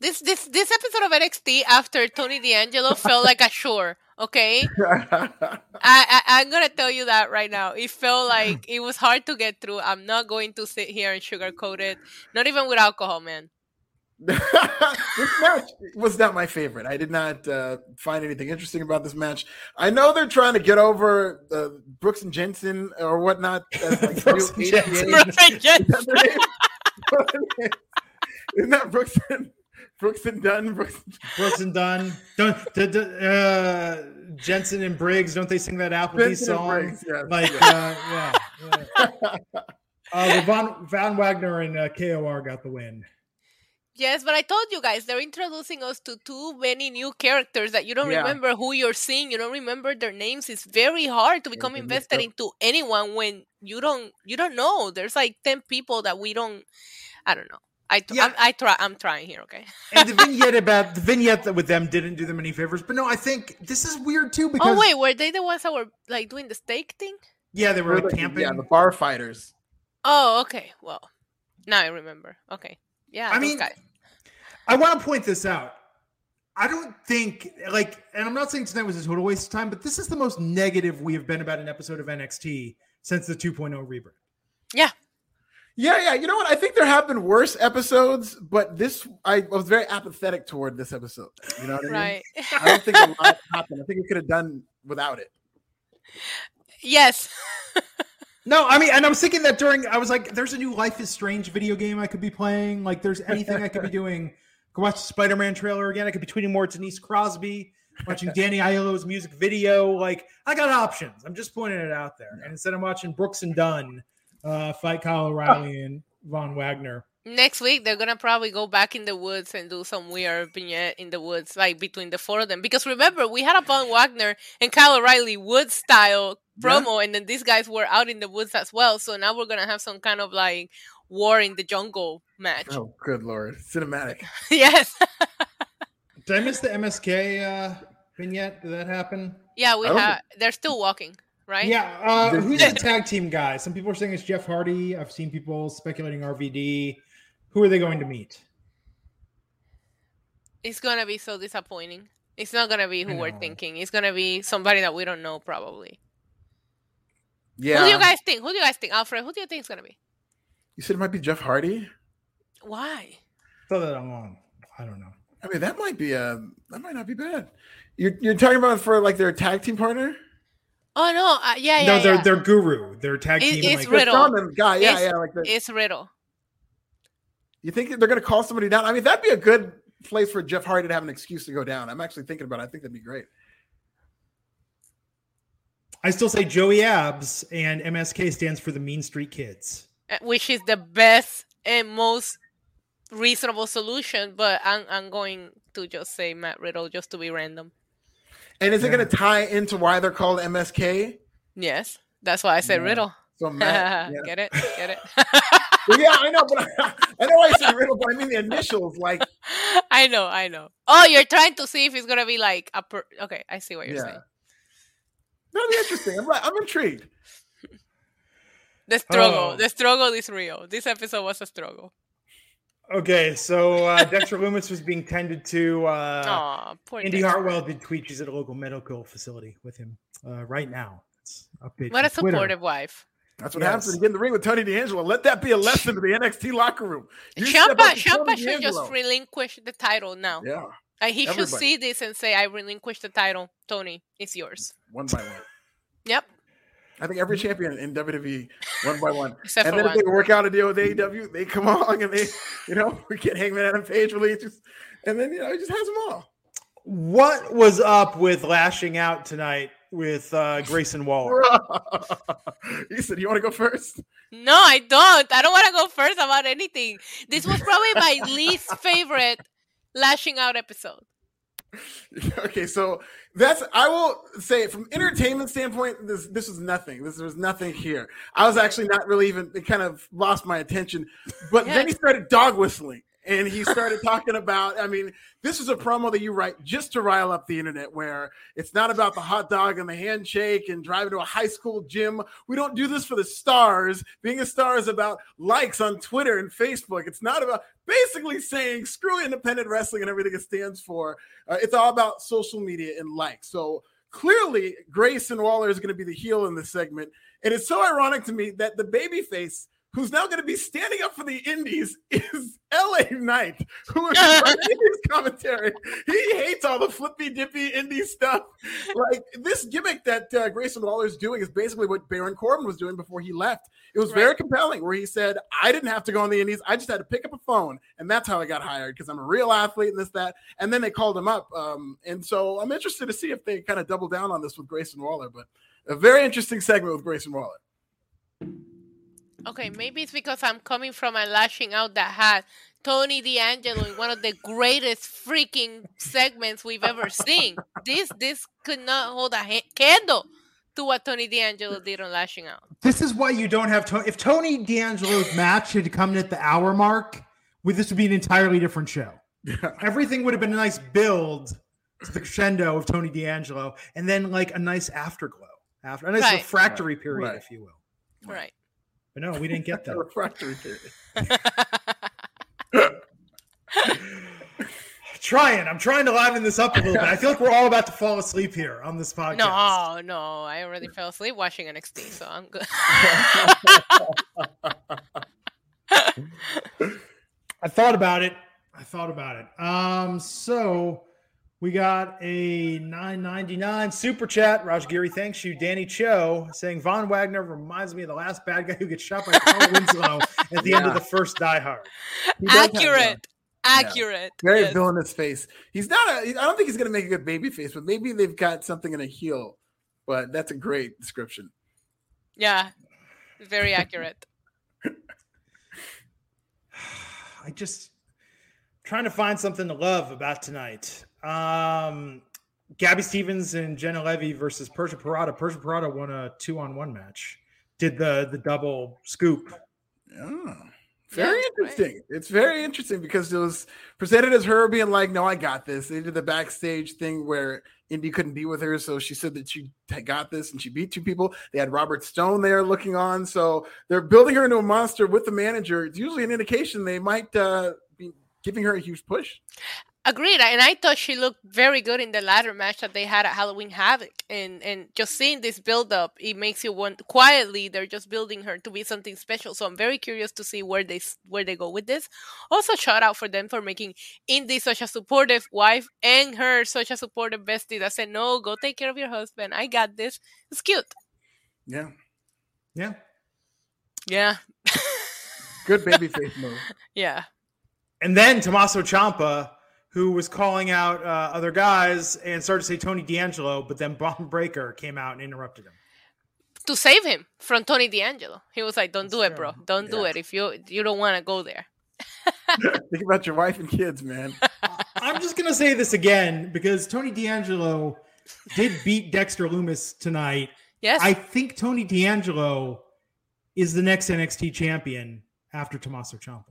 This this this episode of N X T after Tony D'Angelo felt like a chore, okay? I, I, I'm going to tell you that right now. It felt like it was hard to get through. I'm not going to sit here and sugarcoat it. Not even with alcohol, man. This match was not my favorite. I did not uh, find anything interesting about this match. I know they're trying to get over uh, Brooks and Jensen or whatnot. As, like, Brooks and Jensen. Brooks and Jensen. Isn't that Brooks and Brooks and Dunn, Brooks, Brooks and Dunn, Dunn d- d- uh, Jensen and Briggs. Don't they sing that Applebee's song? Briggs, yeah, like, yeah. Uh, yeah, yeah. Uh, Von, Von Wagner and uh, K O R got the win. Yes, but I told you guys they're introducing us to too many new characters that you don't yeah. remember who you're seeing. You don't remember their names. It's very hard to become invested into anyone when you don't you don't know. There's like ten people that we don't. I don't know. I th- yeah. I'm, I try. I'm trying here, okay. And the vignette about the vignette with them didn't do them any favors. But no, I think this is weird too. Because oh wait, were they the ones that were like doing the stake thing? Yeah, they were like, like, camping. Yeah, the bar fighters. Oh, okay. Well, now I remember. Okay, yeah. I mean, guys. I want to point this out. I don't think like, and I'm not saying tonight was a total waste of time, but this is the most negative we have been about an episode of N X T since the two point oh rebrand. Yeah. Yeah, yeah. You know what? I think there have been worse episodes, but this, I was very apathetic toward this episode. You know what I mean? Right. I don't think a lot happened. I think we could have done without it. Yes. No, I mean, and I was thinking that during, I was like, there's a new Life is Strange video game I could be playing. Like, there's anything I could be doing. I could watch the Spider-Man trailer again. I could be tweeting more Denise Crosby, watching Danny Aiello's music video. Like, I got options. I'm just pointing it out there. And instead, I'm watching Brooks and Dunn. Uh, fight Kyle O'Reilly and Von Wagner. Next week, they're going to probably go back in the woods and do some weird vignette in the woods, like between the four of them. Because remember, we had a Von Wagner and Kyle O'Reilly wood style promo, yeah. and then these guys were out in the woods as well. So now we're going to have some kind of like war in the jungle match. Oh, good Lord. Cinematic. Yes. Did I miss the M S K uh, vignette? Did that happen? Yeah, we have. They're still walking. Right? Yeah. Uh, who's the tag team guy? Some people are saying it's Jeff Hardy. I've seen people speculating R V D. Who are they going to meet? It's going to be so disappointing. It's not going to be who we're thinking. It's going to be somebody that we don't know, probably. Yeah. Who do you guys think? Who do you guys think? Alfred, who do you think it's going to be? You said it might be Jeff Hardy? Why? So that I'm on. I don't know. I mean, that might be a, that might not be bad. You're, you're talking about for like their tag team partner? Oh no! Uh, yeah, yeah. No, they're yeah. they're guru. They're tag team. It's like, Riddle. Guy. Yeah, it's, yeah, like the, it's Riddle. You think they're gonna call somebody down? I mean, that'd be a good place for Jeff Hardy to have an excuse to go down. I'm actually thinking about it. I think that'd be great. I still say Joey Abs, and M S K stands for the Mean Street Kids, which is the best and most reasonable solution. But I'm I'm going to just say Matt Riddle just to be random. And is yeah. it going to tie into why they're called M S K? Yes, that's why I said yeah. Riddle. So Matt, yeah. get it, get it. Well, yeah, I know, but I, I know I said Riddle, but I mean the initials. Like, I know, I know. Oh, you're trying to see if it's going to be like a per- okay. I see what you're yeah. saying. That'll be interesting. I'm, I'm intrigued. The struggle. Oh. The struggle is real. This episode was a struggle. Okay, so uh, Dexter Lumis was being tended to. Uh, Aww, poor Indy Dexter. Hartwell did tweet she's at a local medical facility with him uh, right now. It's update what a Twitter. Supportive wife. That's what yes. happens when you get in the ring with Tony D'Angelo. Let that be a lesson to the N X T locker room. Ciampa should just relinquish the title now. Yeah. And he Everybody. should see this and say, I relinquish the title. Tony, it's yours. One by one. Yep. I think every champion in W W E, one by one. Except and then one. If they work out a deal with A E W, they come along and they, you know, we get Hangman Adam Page released. Really, and then, you know, he just has them all. What was up with lashing out tonight with uh, Grayson Waller? He said, you want to go first? No, I don't. I don't want to go first about anything. This was probably my least favorite lashing out episode. Okay, so that's I will say from entertainment standpoint, this this was nothing. This was nothing here. I was actually not really even it kind of lost my attention. But yes. then he started dog whistling and he started talking about I mean, this is a promo that you write just to rile up the internet where it's not about the hot dog and the handshake and driving to a high school gym. We don't do this for the stars. Being a star is about likes on Twitter and Facebook. It's not about basically saying screw independent wrestling and everything it stands for. Uh, it's all about social media and likes. So clearly Grayson Waller is going to be the heel in this segment. And it's so ironic to me that the babyface who's now going to be standing up for the indies is L A Knight, who is writing his commentary. He hates all the flippy-dippy indie stuff. Like, this gimmick that uh, Grayson Waller is doing is basically what Baron Corbin was doing before he left. It was right. very compelling, where he said, I didn't have to go on the indies. I just had to pick up a phone, and that's how I got hired, because I'm a real athlete and this, that. And then they called him up. Um, and so I'm interested to see if they kind of double down on this with Grayson Waller. But a very interesting segment with Grayson Waller. Okay, maybe it's because I'm coming from a lashing out that had Tony D'Angelo in one of the greatest freaking segments we've ever seen. This this could not hold a hand- candle to what Tony D'Angelo did on lashing out. This is why you don't have Tony. If Tony D'Angelo's match had come at the hour mark, well, this would be an entirely different show. Everything would have been a nice build to the crescendo of Tony D'Angelo, and then like a nice afterglow, after a nice right. refractory right. period, right. if you will. Right. right. But no, we didn't get that. Refractory period. Trying. I'm trying to liven this up a little bit. I feel like we're all about to fall asleep here on this podcast. No, no. I already fell asleep watching N X T, so I'm good. I thought about it. I thought about it. Um, so we got a nine ninety-nine super chat. Raj Geary, thanks you. Danny Cho saying, Von Wagner reminds me of the last bad guy who gets shot by Carl Winslow at the yeah. end of the first Die Hard. Accurate. Accurate. Yeah. Very yes. villainous face. He's not a, I don't think he's going to make a good baby face, but maybe they've got something in a heel. But that's a great description. Yeah. Very accurate. I just trying to find something to love about tonight. Um, Gabby Stevens and Jenna Levy versus Persia Parada. Persia Parada won a two-on-one match. Did the the double scoop? Yeah, very yeah, interesting. Right. It's very interesting because it was presented as her being like, "No, I got this." They did the backstage thing where Indy couldn't be with her, so she said that she got this, and she beat two people. They had Robert Stone there looking on, so they're building her into a monster with the manager. It's usually an indication they might uh, be giving her a huge push. Agreed, and I thought she looked very good in the ladder match that they had at Halloween Havoc, and and just seeing this build up, it makes you want quietly. They're just building her to be something special, so I'm very curious to see where they where they go with this. Also, shout out for them for making Indy such a supportive wife and her such a supportive bestie that said, "No, go take care of your husband. I got this." It's cute. Yeah, yeah, yeah. Good babyface move. Yeah, and then Tommaso Ciampa who was calling out uh, other guys and started to say Tony D'Angelo, but then Bron Breakker came out and interrupted him. To save him from Tony D'Angelo. He was like, don't do it, bro. Don't yeah. do it if you you don't want to go there. Think about your wife and kids, man. I'm just going to say this again because Tony D'Angelo did beat Dexter Lumis tonight. Yes. I think Tony D'Angelo is the next N X T champion after Tommaso Ciampa.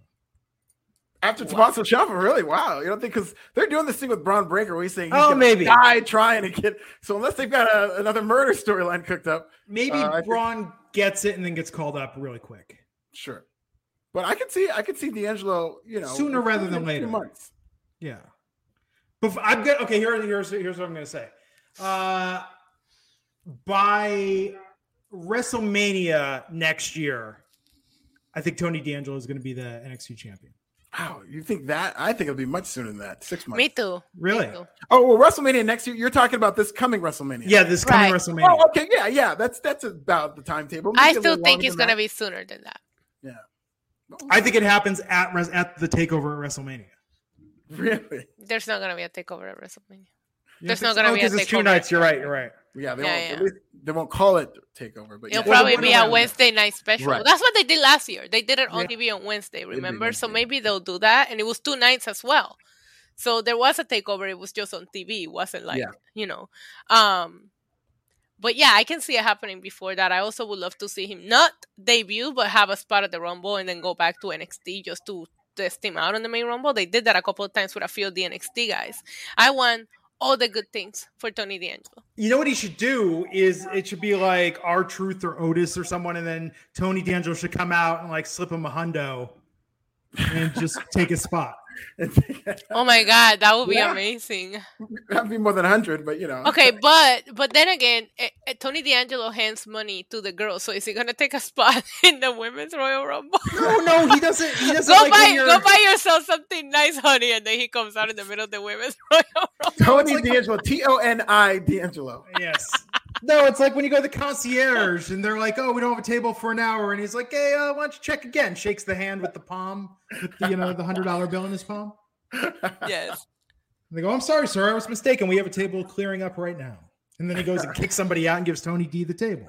After Tommaso Ciampa, really? Wow. You don't think, because they're doing this thing with Bron Breakker where he's saying he's oh, going to die trying to get, so unless they've got a, another murder storyline cooked up. Maybe uh, Braun think... gets it and then gets called up really quick. Sure. But I could see, I could see D'Angelo, you know. Sooner rather than later. Two months. Yeah. Before, I've got, okay, here, here's, here's what I'm going to say. Uh, by WrestleMania next year, I think Tony D'Angelo is going to be the N X T champion. Wow, you think that? I think it'll be much sooner than that. Six months. Me too. Really? Me too. Oh, well, WrestleMania next year. You're talking about this coming WrestleMania. Yeah, this coming right. WrestleMania. Oh, okay. Yeah, yeah. That's that's about the timetable. Maybe I still think it's going to be sooner than that. Yeah. I think it happens at at the takeover at WrestleMania. Really? There's not going to be a takeover at WrestleMania. You There's not going to oh, be a takeover. Because it's two nights. You're right. You're right. Yeah, they, yeah, won't, yeah. At least they won't call it takeover, but it'll yeah. probably be a Wednesday night special. Right. That's what they did last year. They did it on yeah. T V on Wednesday, remember? Wednesday. So maybe they'll do that, and it was two nights as well. So there was a takeover. It was just on T V. It wasn't like yeah. you know. Um, but yeah, I can see it happening before that. I also would love to see him not debut, but have a spot at the Rumble and then go back to N X T just to test him out on the main Rumble. They did that a couple of times with a few of the N X T guys. I want all the good things for Tony D'Angelo. You know what he should do is it should be like R-Truth or Otis or someone, and then Tony D'Angelo should come out and like slip him a hundo and just take his spot. Oh my God, that would be yeah. amazing. That'd be more than one hundred, but you know. Okay, but but then again, it, it, Tony D'Angelo hands money to the girls, so is he gonna take a spot in the Women's Royal Rumble? No, no, he doesn't. He doesn't. Go like buy, go buy yourself something nice, honey, and then he comes out in the middle of the Women's Royal Rumble. Tony like, D'Angelo, T O N I D'Angelo. Yes. No, it's like when you go to the concierge and they're like, "Oh, we don't have a table for an hour," and he's like, "Hey, uh, why don't you check again?" Shakes the hand with the palm, with the, you know, the hundred dollar bill in his palm. Yes. And they go, "I'm sorry, sir, I was mistaken. We have a table clearing up right now." And then he goes and kicks somebody out and gives Tony D the table.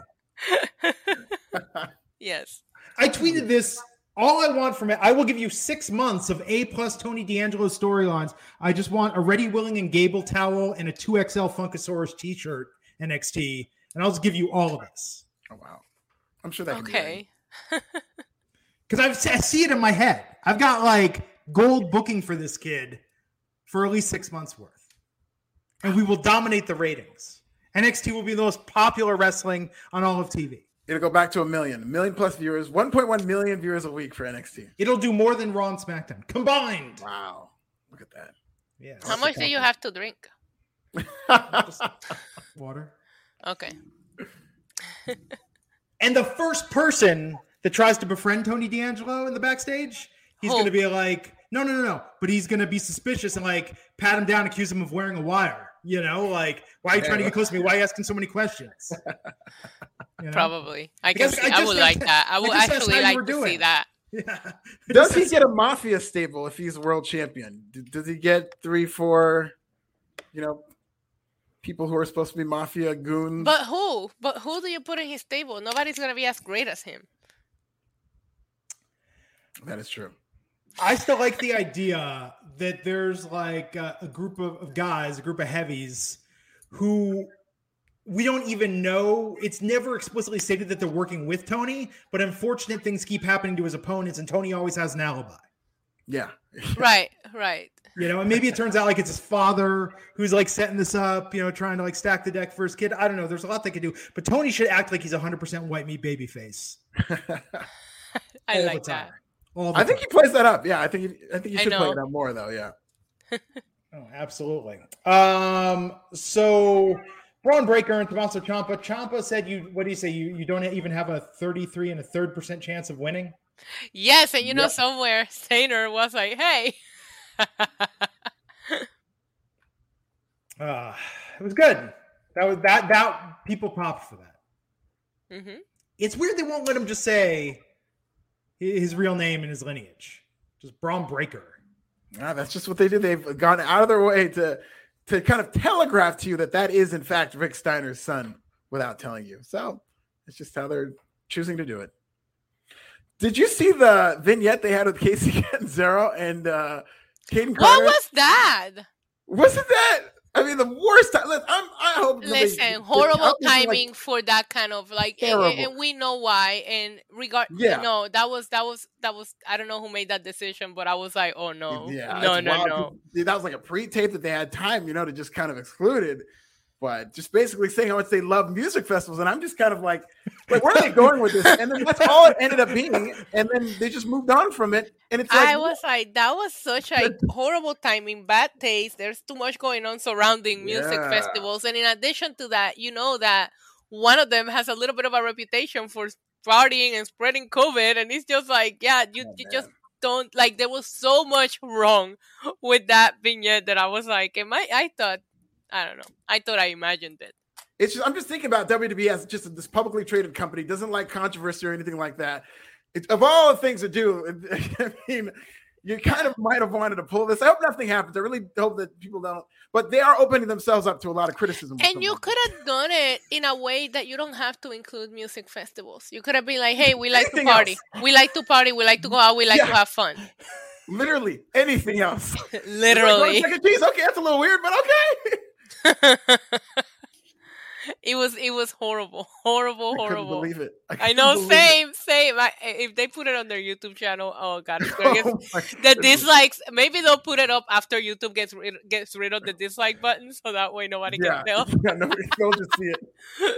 Yes. I tweeted this. All I want from it, I will give you six months of A plus Tony D'Angelo storylines. I just want a Ready, Willing, and Gable towel and a two X L Funkasaurus T-shirt. N X T, and I'll just give you all of this. Oh, wow. I'm sure that can okay. be okay. Because I see it in my head. I've got, like, gold booking for this kid for at least six months' worth. And we will dominate the ratings. N X T will be the most popular wrestling on all of T V. It'll go back to a million. A million plus viewers. one point one million viewers a week for N X T. It'll do more than Raw and SmackDown combined. Wow. Look at that. Yeah. How much do you have to drink? Just water. Okay. And the first person that tries to befriend Tony D'Angelo in the backstage, he's going to be like, no, no, no, no. But he's going to be suspicious and like pat him down, accuse him of wearing a wire. You know, like, why are you yeah, trying to get close to me? Why are you asking so many questions? You know? Probably. I guess I, I would like that. I would I actually like to doing. see that. Yeah. Does he get a mafia stable if he's world champion? Does he get three, four, you know, people who are supposed to be mafia goons? But who? But who do you put in his stable? Nobody's going to be as great as him. That is true. I still like the idea that there's like a, a group of, of guys, a group of heavies who we don't even know. It's never explicitly stated that they're working with Tony, but unfortunate things keep happening to his opponents, and Tony always has an alibi. Yeah. Right, right. You know, and maybe it turns out like it's his father who's like setting this up, you know, trying to like stack the deck for his kid. I don't know. There's a lot they could do, but Tony should act like he's one hundred percent white meat baby face. I like that. I think he plays that up. Yeah, I think he, I think he should play it up more though. Yeah. Oh, absolutely. Um. So Bron Breakker and Tommaso Ciampa. Ciampa said, "You what do you say? You you don't even have a thirty-three and a third percent chance of winning." Yes, and you know yep. somewhere Saner was like, "Hey." uh, it was good. That was that that people popped for that. Mm-hmm. It's weird they won't let him just say his real name and his lineage. Just Bron Breakker. Nah, that's just what they do. They've gone out of their way to to kind of telegraph to you that that is, in fact, Rick Steiner's son without telling you. So it's just how they're choosing to do it. Did you see the vignette they had with Casey Catanzaro and uh, Caden Carter? What was that? Wasn't that? I mean, the worst time. Look, I'm, I hope. Listen, horrible timing like, for that kind of like, and, and we know why. And regard, yeah. you know, that was that was that was. I don't know who made that decision, but I was like, oh no, yeah, no, no, wild. no. Dude, that was like a pre-tape that they had time, you know, to just kind of exclude it. But just basically saying how much they love music festivals, and I'm just kind of like, like, where are they going with this? And then that's all it ended up being, and then they just moved on from it. And it's like, I was like, that was such a horrible timing, bad taste. There's too much going on surrounding music yeah. festivals, and in addition to that, you know that one of them has a little bit of a reputation for partying and spreading COVID, and it's just like, yeah, you, oh, you just don't like. There was so much wrong with that vignette that I was like, am I? I thought. I don't know. I thought I imagined it. It's just, I'm just thinking about W W E as just this publicly traded company, doesn't like controversy or anything like that. It, of all the things to do, I mean, you kind of might have wanted to pull this. I hope nothing happens. I really hope that people don't. But they are opening themselves up to a lot of criticism. And you could have done it in a way that you don't have to include music festivals. You could have been like, hey, we like anything to party. Else. We like to party. We like to go out. We like yeah. to have fun. Literally anything else. Literally. Like, oh, okay, that's a little weird, but okay. it was it was horrible, horrible, horrible. I couldn't believe it. I, I know, same, it. same. I, if they put it on their YouTube channel, oh god, oh the dislikes. Maybe they'll put it up after YouTube gets rid, gets rid of the dislike button, so that way nobody yeah. can tell. Yeah, nobody will just see it. Oh,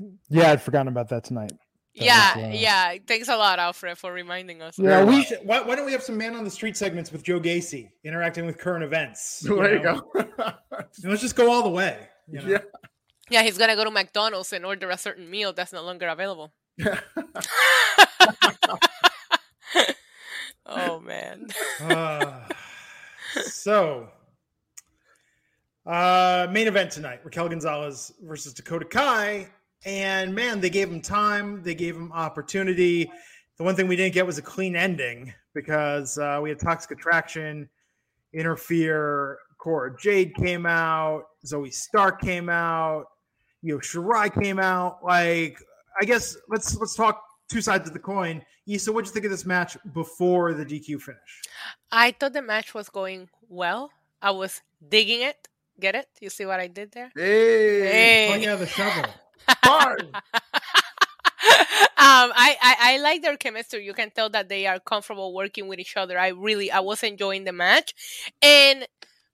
man. Yeah, I'd forgotten about that tonight. That yeah, was, uh... yeah. Thanks a lot, Alfred, for reminding us. Yeah, we should, why, why don't we have some Man on the Street segments with Joe Gacy interacting with current events? You there know? you go. Let's just go all the way. You know? Yeah, yeah. He's gonna go to McDonald's and order a certain meal that's no longer available. Oh man. uh, so, uh, main event tonight: Raquel Gonzalez versus Dakota Kai. And, man, they gave him time. They gave him opportunity. The one thing we didn't get was a clean ending because uh, we had Toxic Attraction interfere. Cora Jade came out. Zoe Stark came out. Io Shirai came out. Like, I guess let's let's talk two sides of the coin. Issa, what did you think of this match before the D Q finish? I thought the match was going well. I was digging it. Get it? You see what I did there? Hey! hey. Oh, yeah, the shovel. um, I, I, I like their chemistry. You can tell that they are comfortable working with each other. I really, I was enjoying the match. And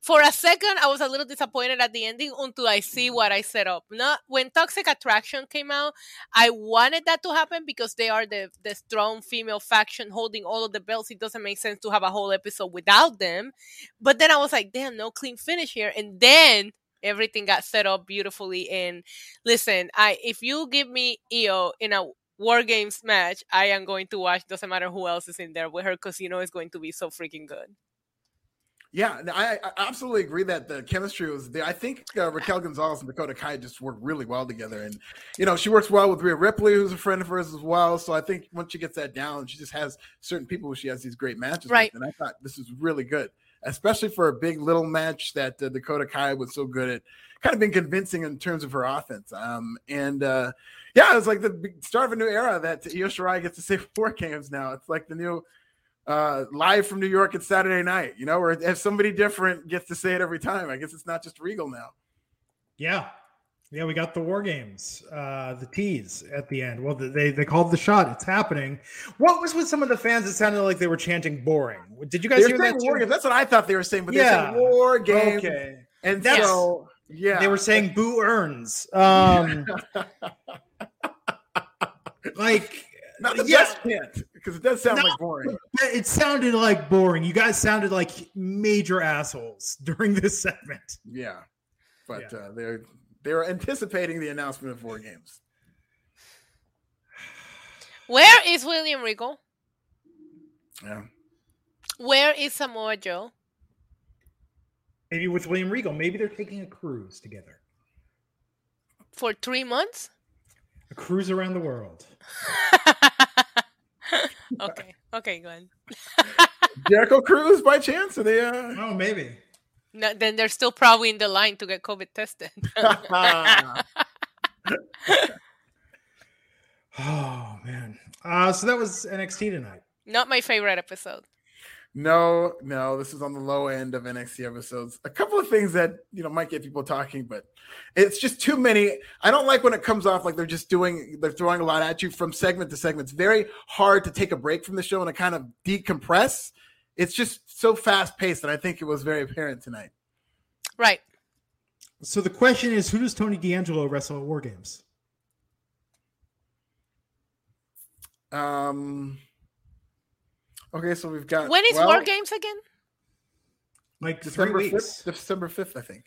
for a second, I was a little disappointed at the ending until I see what I set up. Now, when Toxic Attraction came out, I wanted that to happen because they are the, the strong female faction holding all of the belts. It doesn't make sense to have a whole episode without them. But then I was like, damn, no clean finish here. And then everything got set up beautifully. And listen, I if you give me Io in a War Games match, I am going to watch. Doesn't matter who else is in there with her because you know it's going to be so freaking good. Yeah, I, I absolutely agree that the chemistry was there. I think uh, Raquel Gonzalez and Dakota Kai just work really well together. And, you know, she works well with Rhea Ripley, who's a friend of hers as well. So I think once she gets that down, she just has certain people who she has these great matches right. with. And I thought this is really good, especially for a big little match that uh, Dakota Kai was so good at, kind of been convincing in terms of her offense. Um, and uh, yeah, it was like the start of a new era that Io Shirai gets to say War Games now. It's like the new uh, live from New York at Saturday night, you know, where if somebody different gets to say it every time. I guess it's not just Regal now. Yeah. Yeah, we got the War Games, uh, the tease at the end. Well, they they called the shot. It's happening. What was with some of the fans that sounded like they were chanting boring? Did you guys hear that? War Games. That's what I thought they were saying, but yeah. they said War Games. Okay. And that's, so, yeah. They were saying boo earns. Um, like, not the yeah. best chant, because it does sound no, like boring. It sounded like boring. You guys sounded like major assholes during this segment. Yeah. But yeah. Uh, they're. They were anticipating the announcement of War Games. Where is William Regal? Yeah. Where is Samoa Joe? Maybe with William Regal. Maybe they're taking a cruise together. For three months? A cruise around the world. okay. Okay, Glenn. Jericho Cruz by chance? Are they? Uh... Oh, maybe. No, then they're still probably in the line to get COVID tested. Oh, man. Uh, so that was N X T tonight. Not my favorite episode. No, no, this is on the low end of N X T episodes. A couple of things that, you know, might get people talking, but it's just too many. I don't like when it comes off like they're just doing, they're throwing a lot at you from segment to segment. It's very hard to take a break from the show and to kind of decompress. It's just so fast paced, and I think it was very apparent tonight. Right. So the question is, who does Tony D'Angelo wrestle at War Games? Um. Okay, so we've got... When is well, War Games again? Like December fifth. December fifth, I think.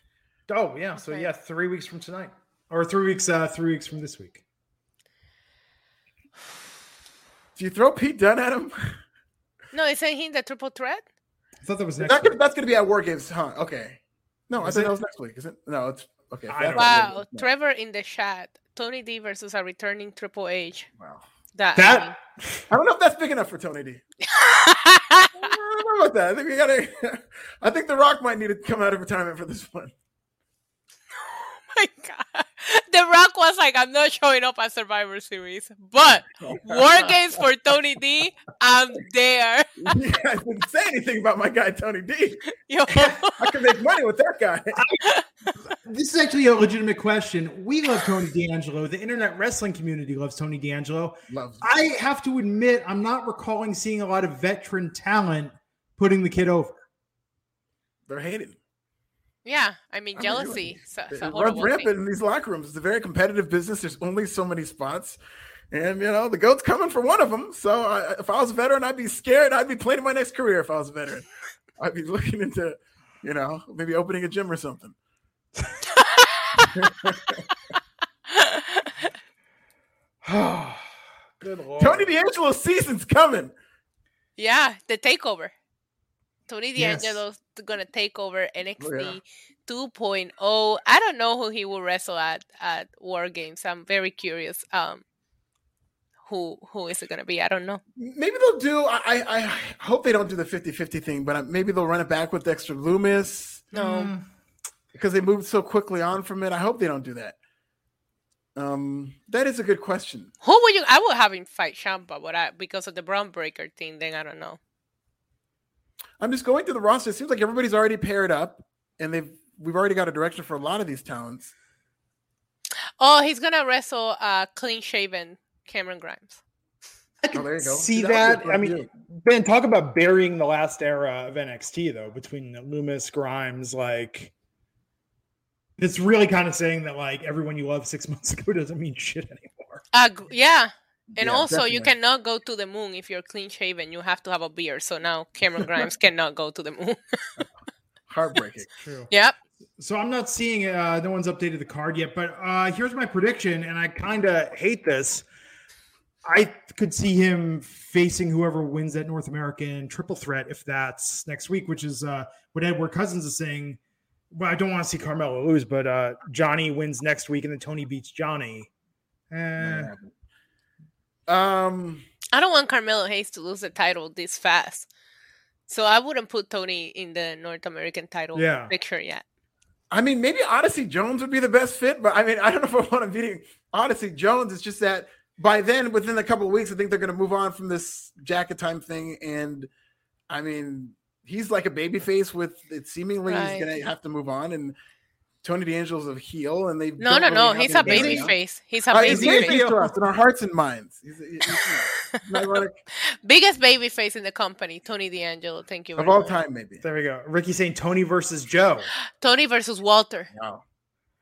Oh, yeah. Okay. So, yeah, three weeks from tonight. Or three weeks uh, three weeks from this week. Do you throw Pete Dunne at him? No, isn't he in the triple threat? I thought that was next that week. Could, that's going to be at War Games, huh? Okay. No, is I thought it? That was next week. Is it? No, it's... Okay. Wow, it. Trevor in the chat. Tony D versus a returning Triple H. Wow. That... that I don't know if that's big enough for Tony D. I don't know about that. I think we gotta. I think The Rock might need to come out of retirement for this one. Oh my god! The Rock was like, "I'm not showing up at Survivor Series, but War Games for Tony D, I'm there." You guys didn't say anything about my guy Tony D. Yo. I can make money with that guy. This is actually a legitimate question. We love Tony D'Angelo. The internet wrestling community loves Tony D'Angelo. Loves I have to admit, I'm not recalling seeing a lot of veteran talent putting the kid over. They're hated. Yeah, I mean, I'm jealousy. So, it runs rampant thing. In these locker rooms. It's a very competitive business. There's only so many spots. And, you know, the GOAT's coming for one of them. So I, if I was a veteran, I'd be scared. I'd be planning my next career if I was a veteran. I'd be looking into, you know, maybe opening a gym or something. Good Lord. Tony D'Angelo's season's coming. Yeah, the takeover. Tony D'Angelo's yes. gonna take over N X T oh, yeah. two point oh. I don't know who he will wrestle at at War Games. I'm very curious. Um, who who is it gonna be? I don't know. Maybe they'll do. I I hope they don't do the fifty-fifty thing, but maybe they'll run it back with Dexter Lumis. No. Mm. Because they moved so quickly on from it. I hope they don't do that. Um, that is a good question. Who would you... I would have him fight Ciampa, but I, because of the Bron Breakker thing, then I don't know. I'm just going through the roster. It seems like everybody's already paired up, and they've we've already got a direction for a lot of these talents. Oh, he's going to wrestle uh, clean-shaven Cameron Grimes. I can oh, there you go. see that. that I mean, you. Ben, talk about burying the last era of N X T, though, between Lumis, Grimes, like... It's really kind of saying that, like, everyone you loved six months ago doesn't mean shit anymore. Uh, yeah. And yeah, also, definitely. You cannot go to the moon if you're clean-shaven. You have to have a beard. So now Cameron Grimes cannot go to the moon. Heartbreaking. True. Yep. So I'm not seeing uh, – no one's updated the card yet. But uh, here's my prediction, and I kind of hate this. I could see him facing whoever wins that North American triple threat if that's next week, which is uh, what Edward Cousins is saying. Well, I don't want to see Carmelo lose, but uh, Johnny wins next week, and then Tony beats Johnny. Eh. Um, I don't want Carmelo Hayes to lose the title this fast, so I wouldn't put Tony in the North American title yeah. picture yet. I mean, maybe Odyssey Jones would be the best fit, but I mean, I don't know if I want to beat Odyssey Jones. It's just that by then, within a couple of weeks, I think they're going to move on from this Jacket Time thing, and I mean... He's like a babyface with it. Seemingly, right. He's gonna have to move on. And Tony D'Angelo's a heel, and they no, no, really no. He's a babyface. He's a uh, babyface to us in our hearts and minds. He's, he's, he's ironic. Biggest babyface in the company, Tony D'Angelo. Thank you. Very of all much. Time, maybe. There we go. Ricky saying Tony versus Joe. Tony versus Walter. Wow.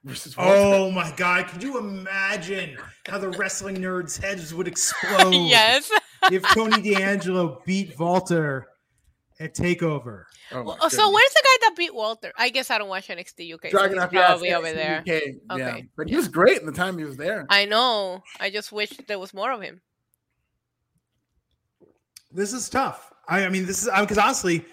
Versus Walter. Oh my God! Could you imagine how the wrestling nerds' heads would explode? Yes. If Tony D'Angelo beat Walter. At takeover. Oh well, so where's the guy that beat Walter? I guess I don't watch N X T U K. Dragon so probably over there. U K. Okay, yeah. But he was great in the time he was there. I know. I just wish there was more of him. This is tough. I, I mean, this is because honestly,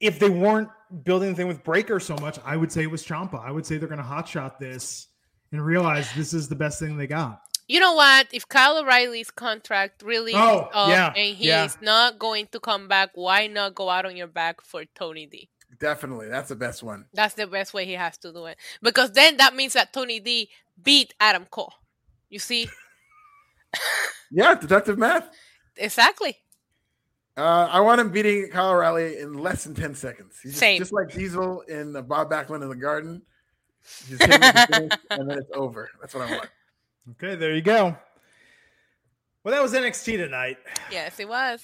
if they weren't building the thing with Breakker so much, I would say it was Ciampa. I would say they're going to hotshot this and realize this is the best thing they got. You know what? If Kyle O'Reilly's contract really oh, is up yeah, and he yeah. is not going to come back, why not go out on your back for Tony D? Definitely. That's the best one. That's the best way he has to do it. Because then that means that Tony D beat Adam Cole. You see? Yeah, deductive math. Exactly. Uh, I want him beating Kyle O'Reilly in less than ten seconds. He's just, Same. Just like Diesel in the Bob Backlund in the Garden. Just hit him with the finish, and then it's over. That's what I want. Okay, there you go. Well, that was N X T tonight. Yes, it was.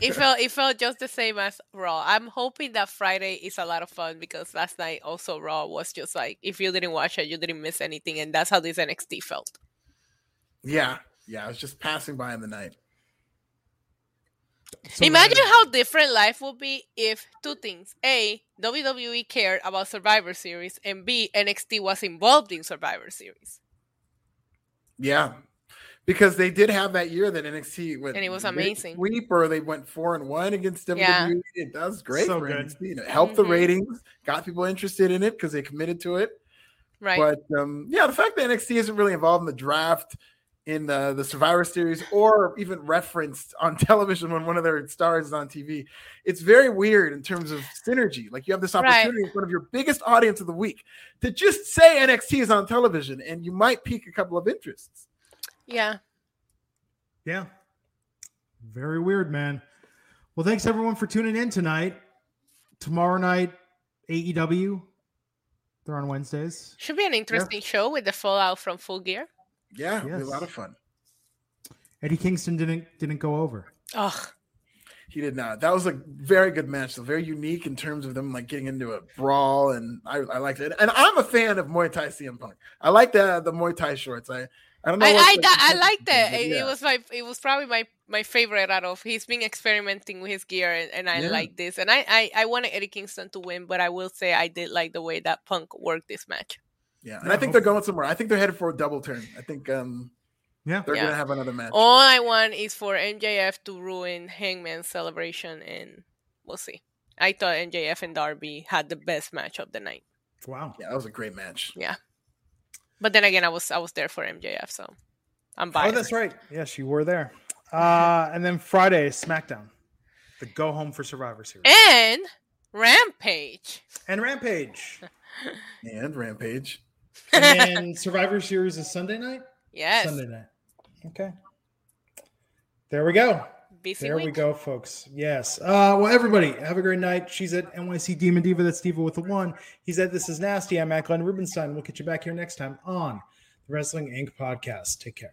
it felt it felt just the same as Raw. I'm hoping that Friday is a lot of fun because last night also Raw was just like, if you didn't watch it, you didn't miss anything, and that's how this N X T felt. Yeah, yeah, I was just passing by in the night. So imagine man. how different life would be if two things. A, W W E cared about Survivor Series, and B, N X T was involved in Survivor Series. Yeah, because they did have that year that N X T went, and it was amazing. Sweep, or they went four and one against W W E. Yeah. It does great so for good. N X T. You know, it helped mm-hmm. the ratings, got people interested in it because they committed to it. Right. But um, yeah, the fact that N X T isn't really involved in the draft, in the, the Survivor Series, or even referenced on television when one of their stars is on T V. It's very weird in terms of synergy. Like, you have this opportunity right. in front of your biggest audience of the week to just say N X T is on television, and you might pique a couple of interests. Yeah. Yeah. Very weird, man. Well, thanks, everyone, for tuning in tonight. Tomorrow night, A E W. They're on Wednesdays. Should be an interesting yeah. show with the fallout from Full Gear. Yeah, yes. It'll be a lot of fun. Eddie Kingston didn't didn't go over. Ugh. He did not. That was a very good match, so very unique in terms of them like getting into a brawl, and I, I liked it. And I'm a fan of Muay Thai C M Punk. I like the the Muay Thai shorts. I, I don't know. I I, the, I liked it. It, yeah. it was my it was probably my, my favorite out of. He's been experimenting with his gear, and, and I yeah. like this. And I, I I wanted Eddie Kingston to win, but I will say I did like the way that Punk worked this match. Yeah, and no. I think they're going somewhere. I think they're headed for a double turn. I think um, yeah, they're yeah. going to have another match. All I want is for M J F to ruin Hangman's celebration, and we'll see. I thought M J F and Darby had the best match of the night. Wow. Yeah, that was a great match. Yeah. But then again, I was I was there for M J F, so I'm biased. Oh, that's right. Yes, you were there. Uh, and then Friday, SmackDown. The go-home for Survivor Series. And Rampage. And Rampage. and Rampage. And then Survivor Series is Sunday night? Yes. Sunday night. Okay. There we go. B C there week. We go, folks. Yes. Uh, well, everybody, have a great night. She's at N Y C Demon Diva. That's Diva with the one. He's at This Is Nasty. I'm at Glenn Rubenstein. We'll catch you back here next time on the Wrestling Incorporated podcast. Take care.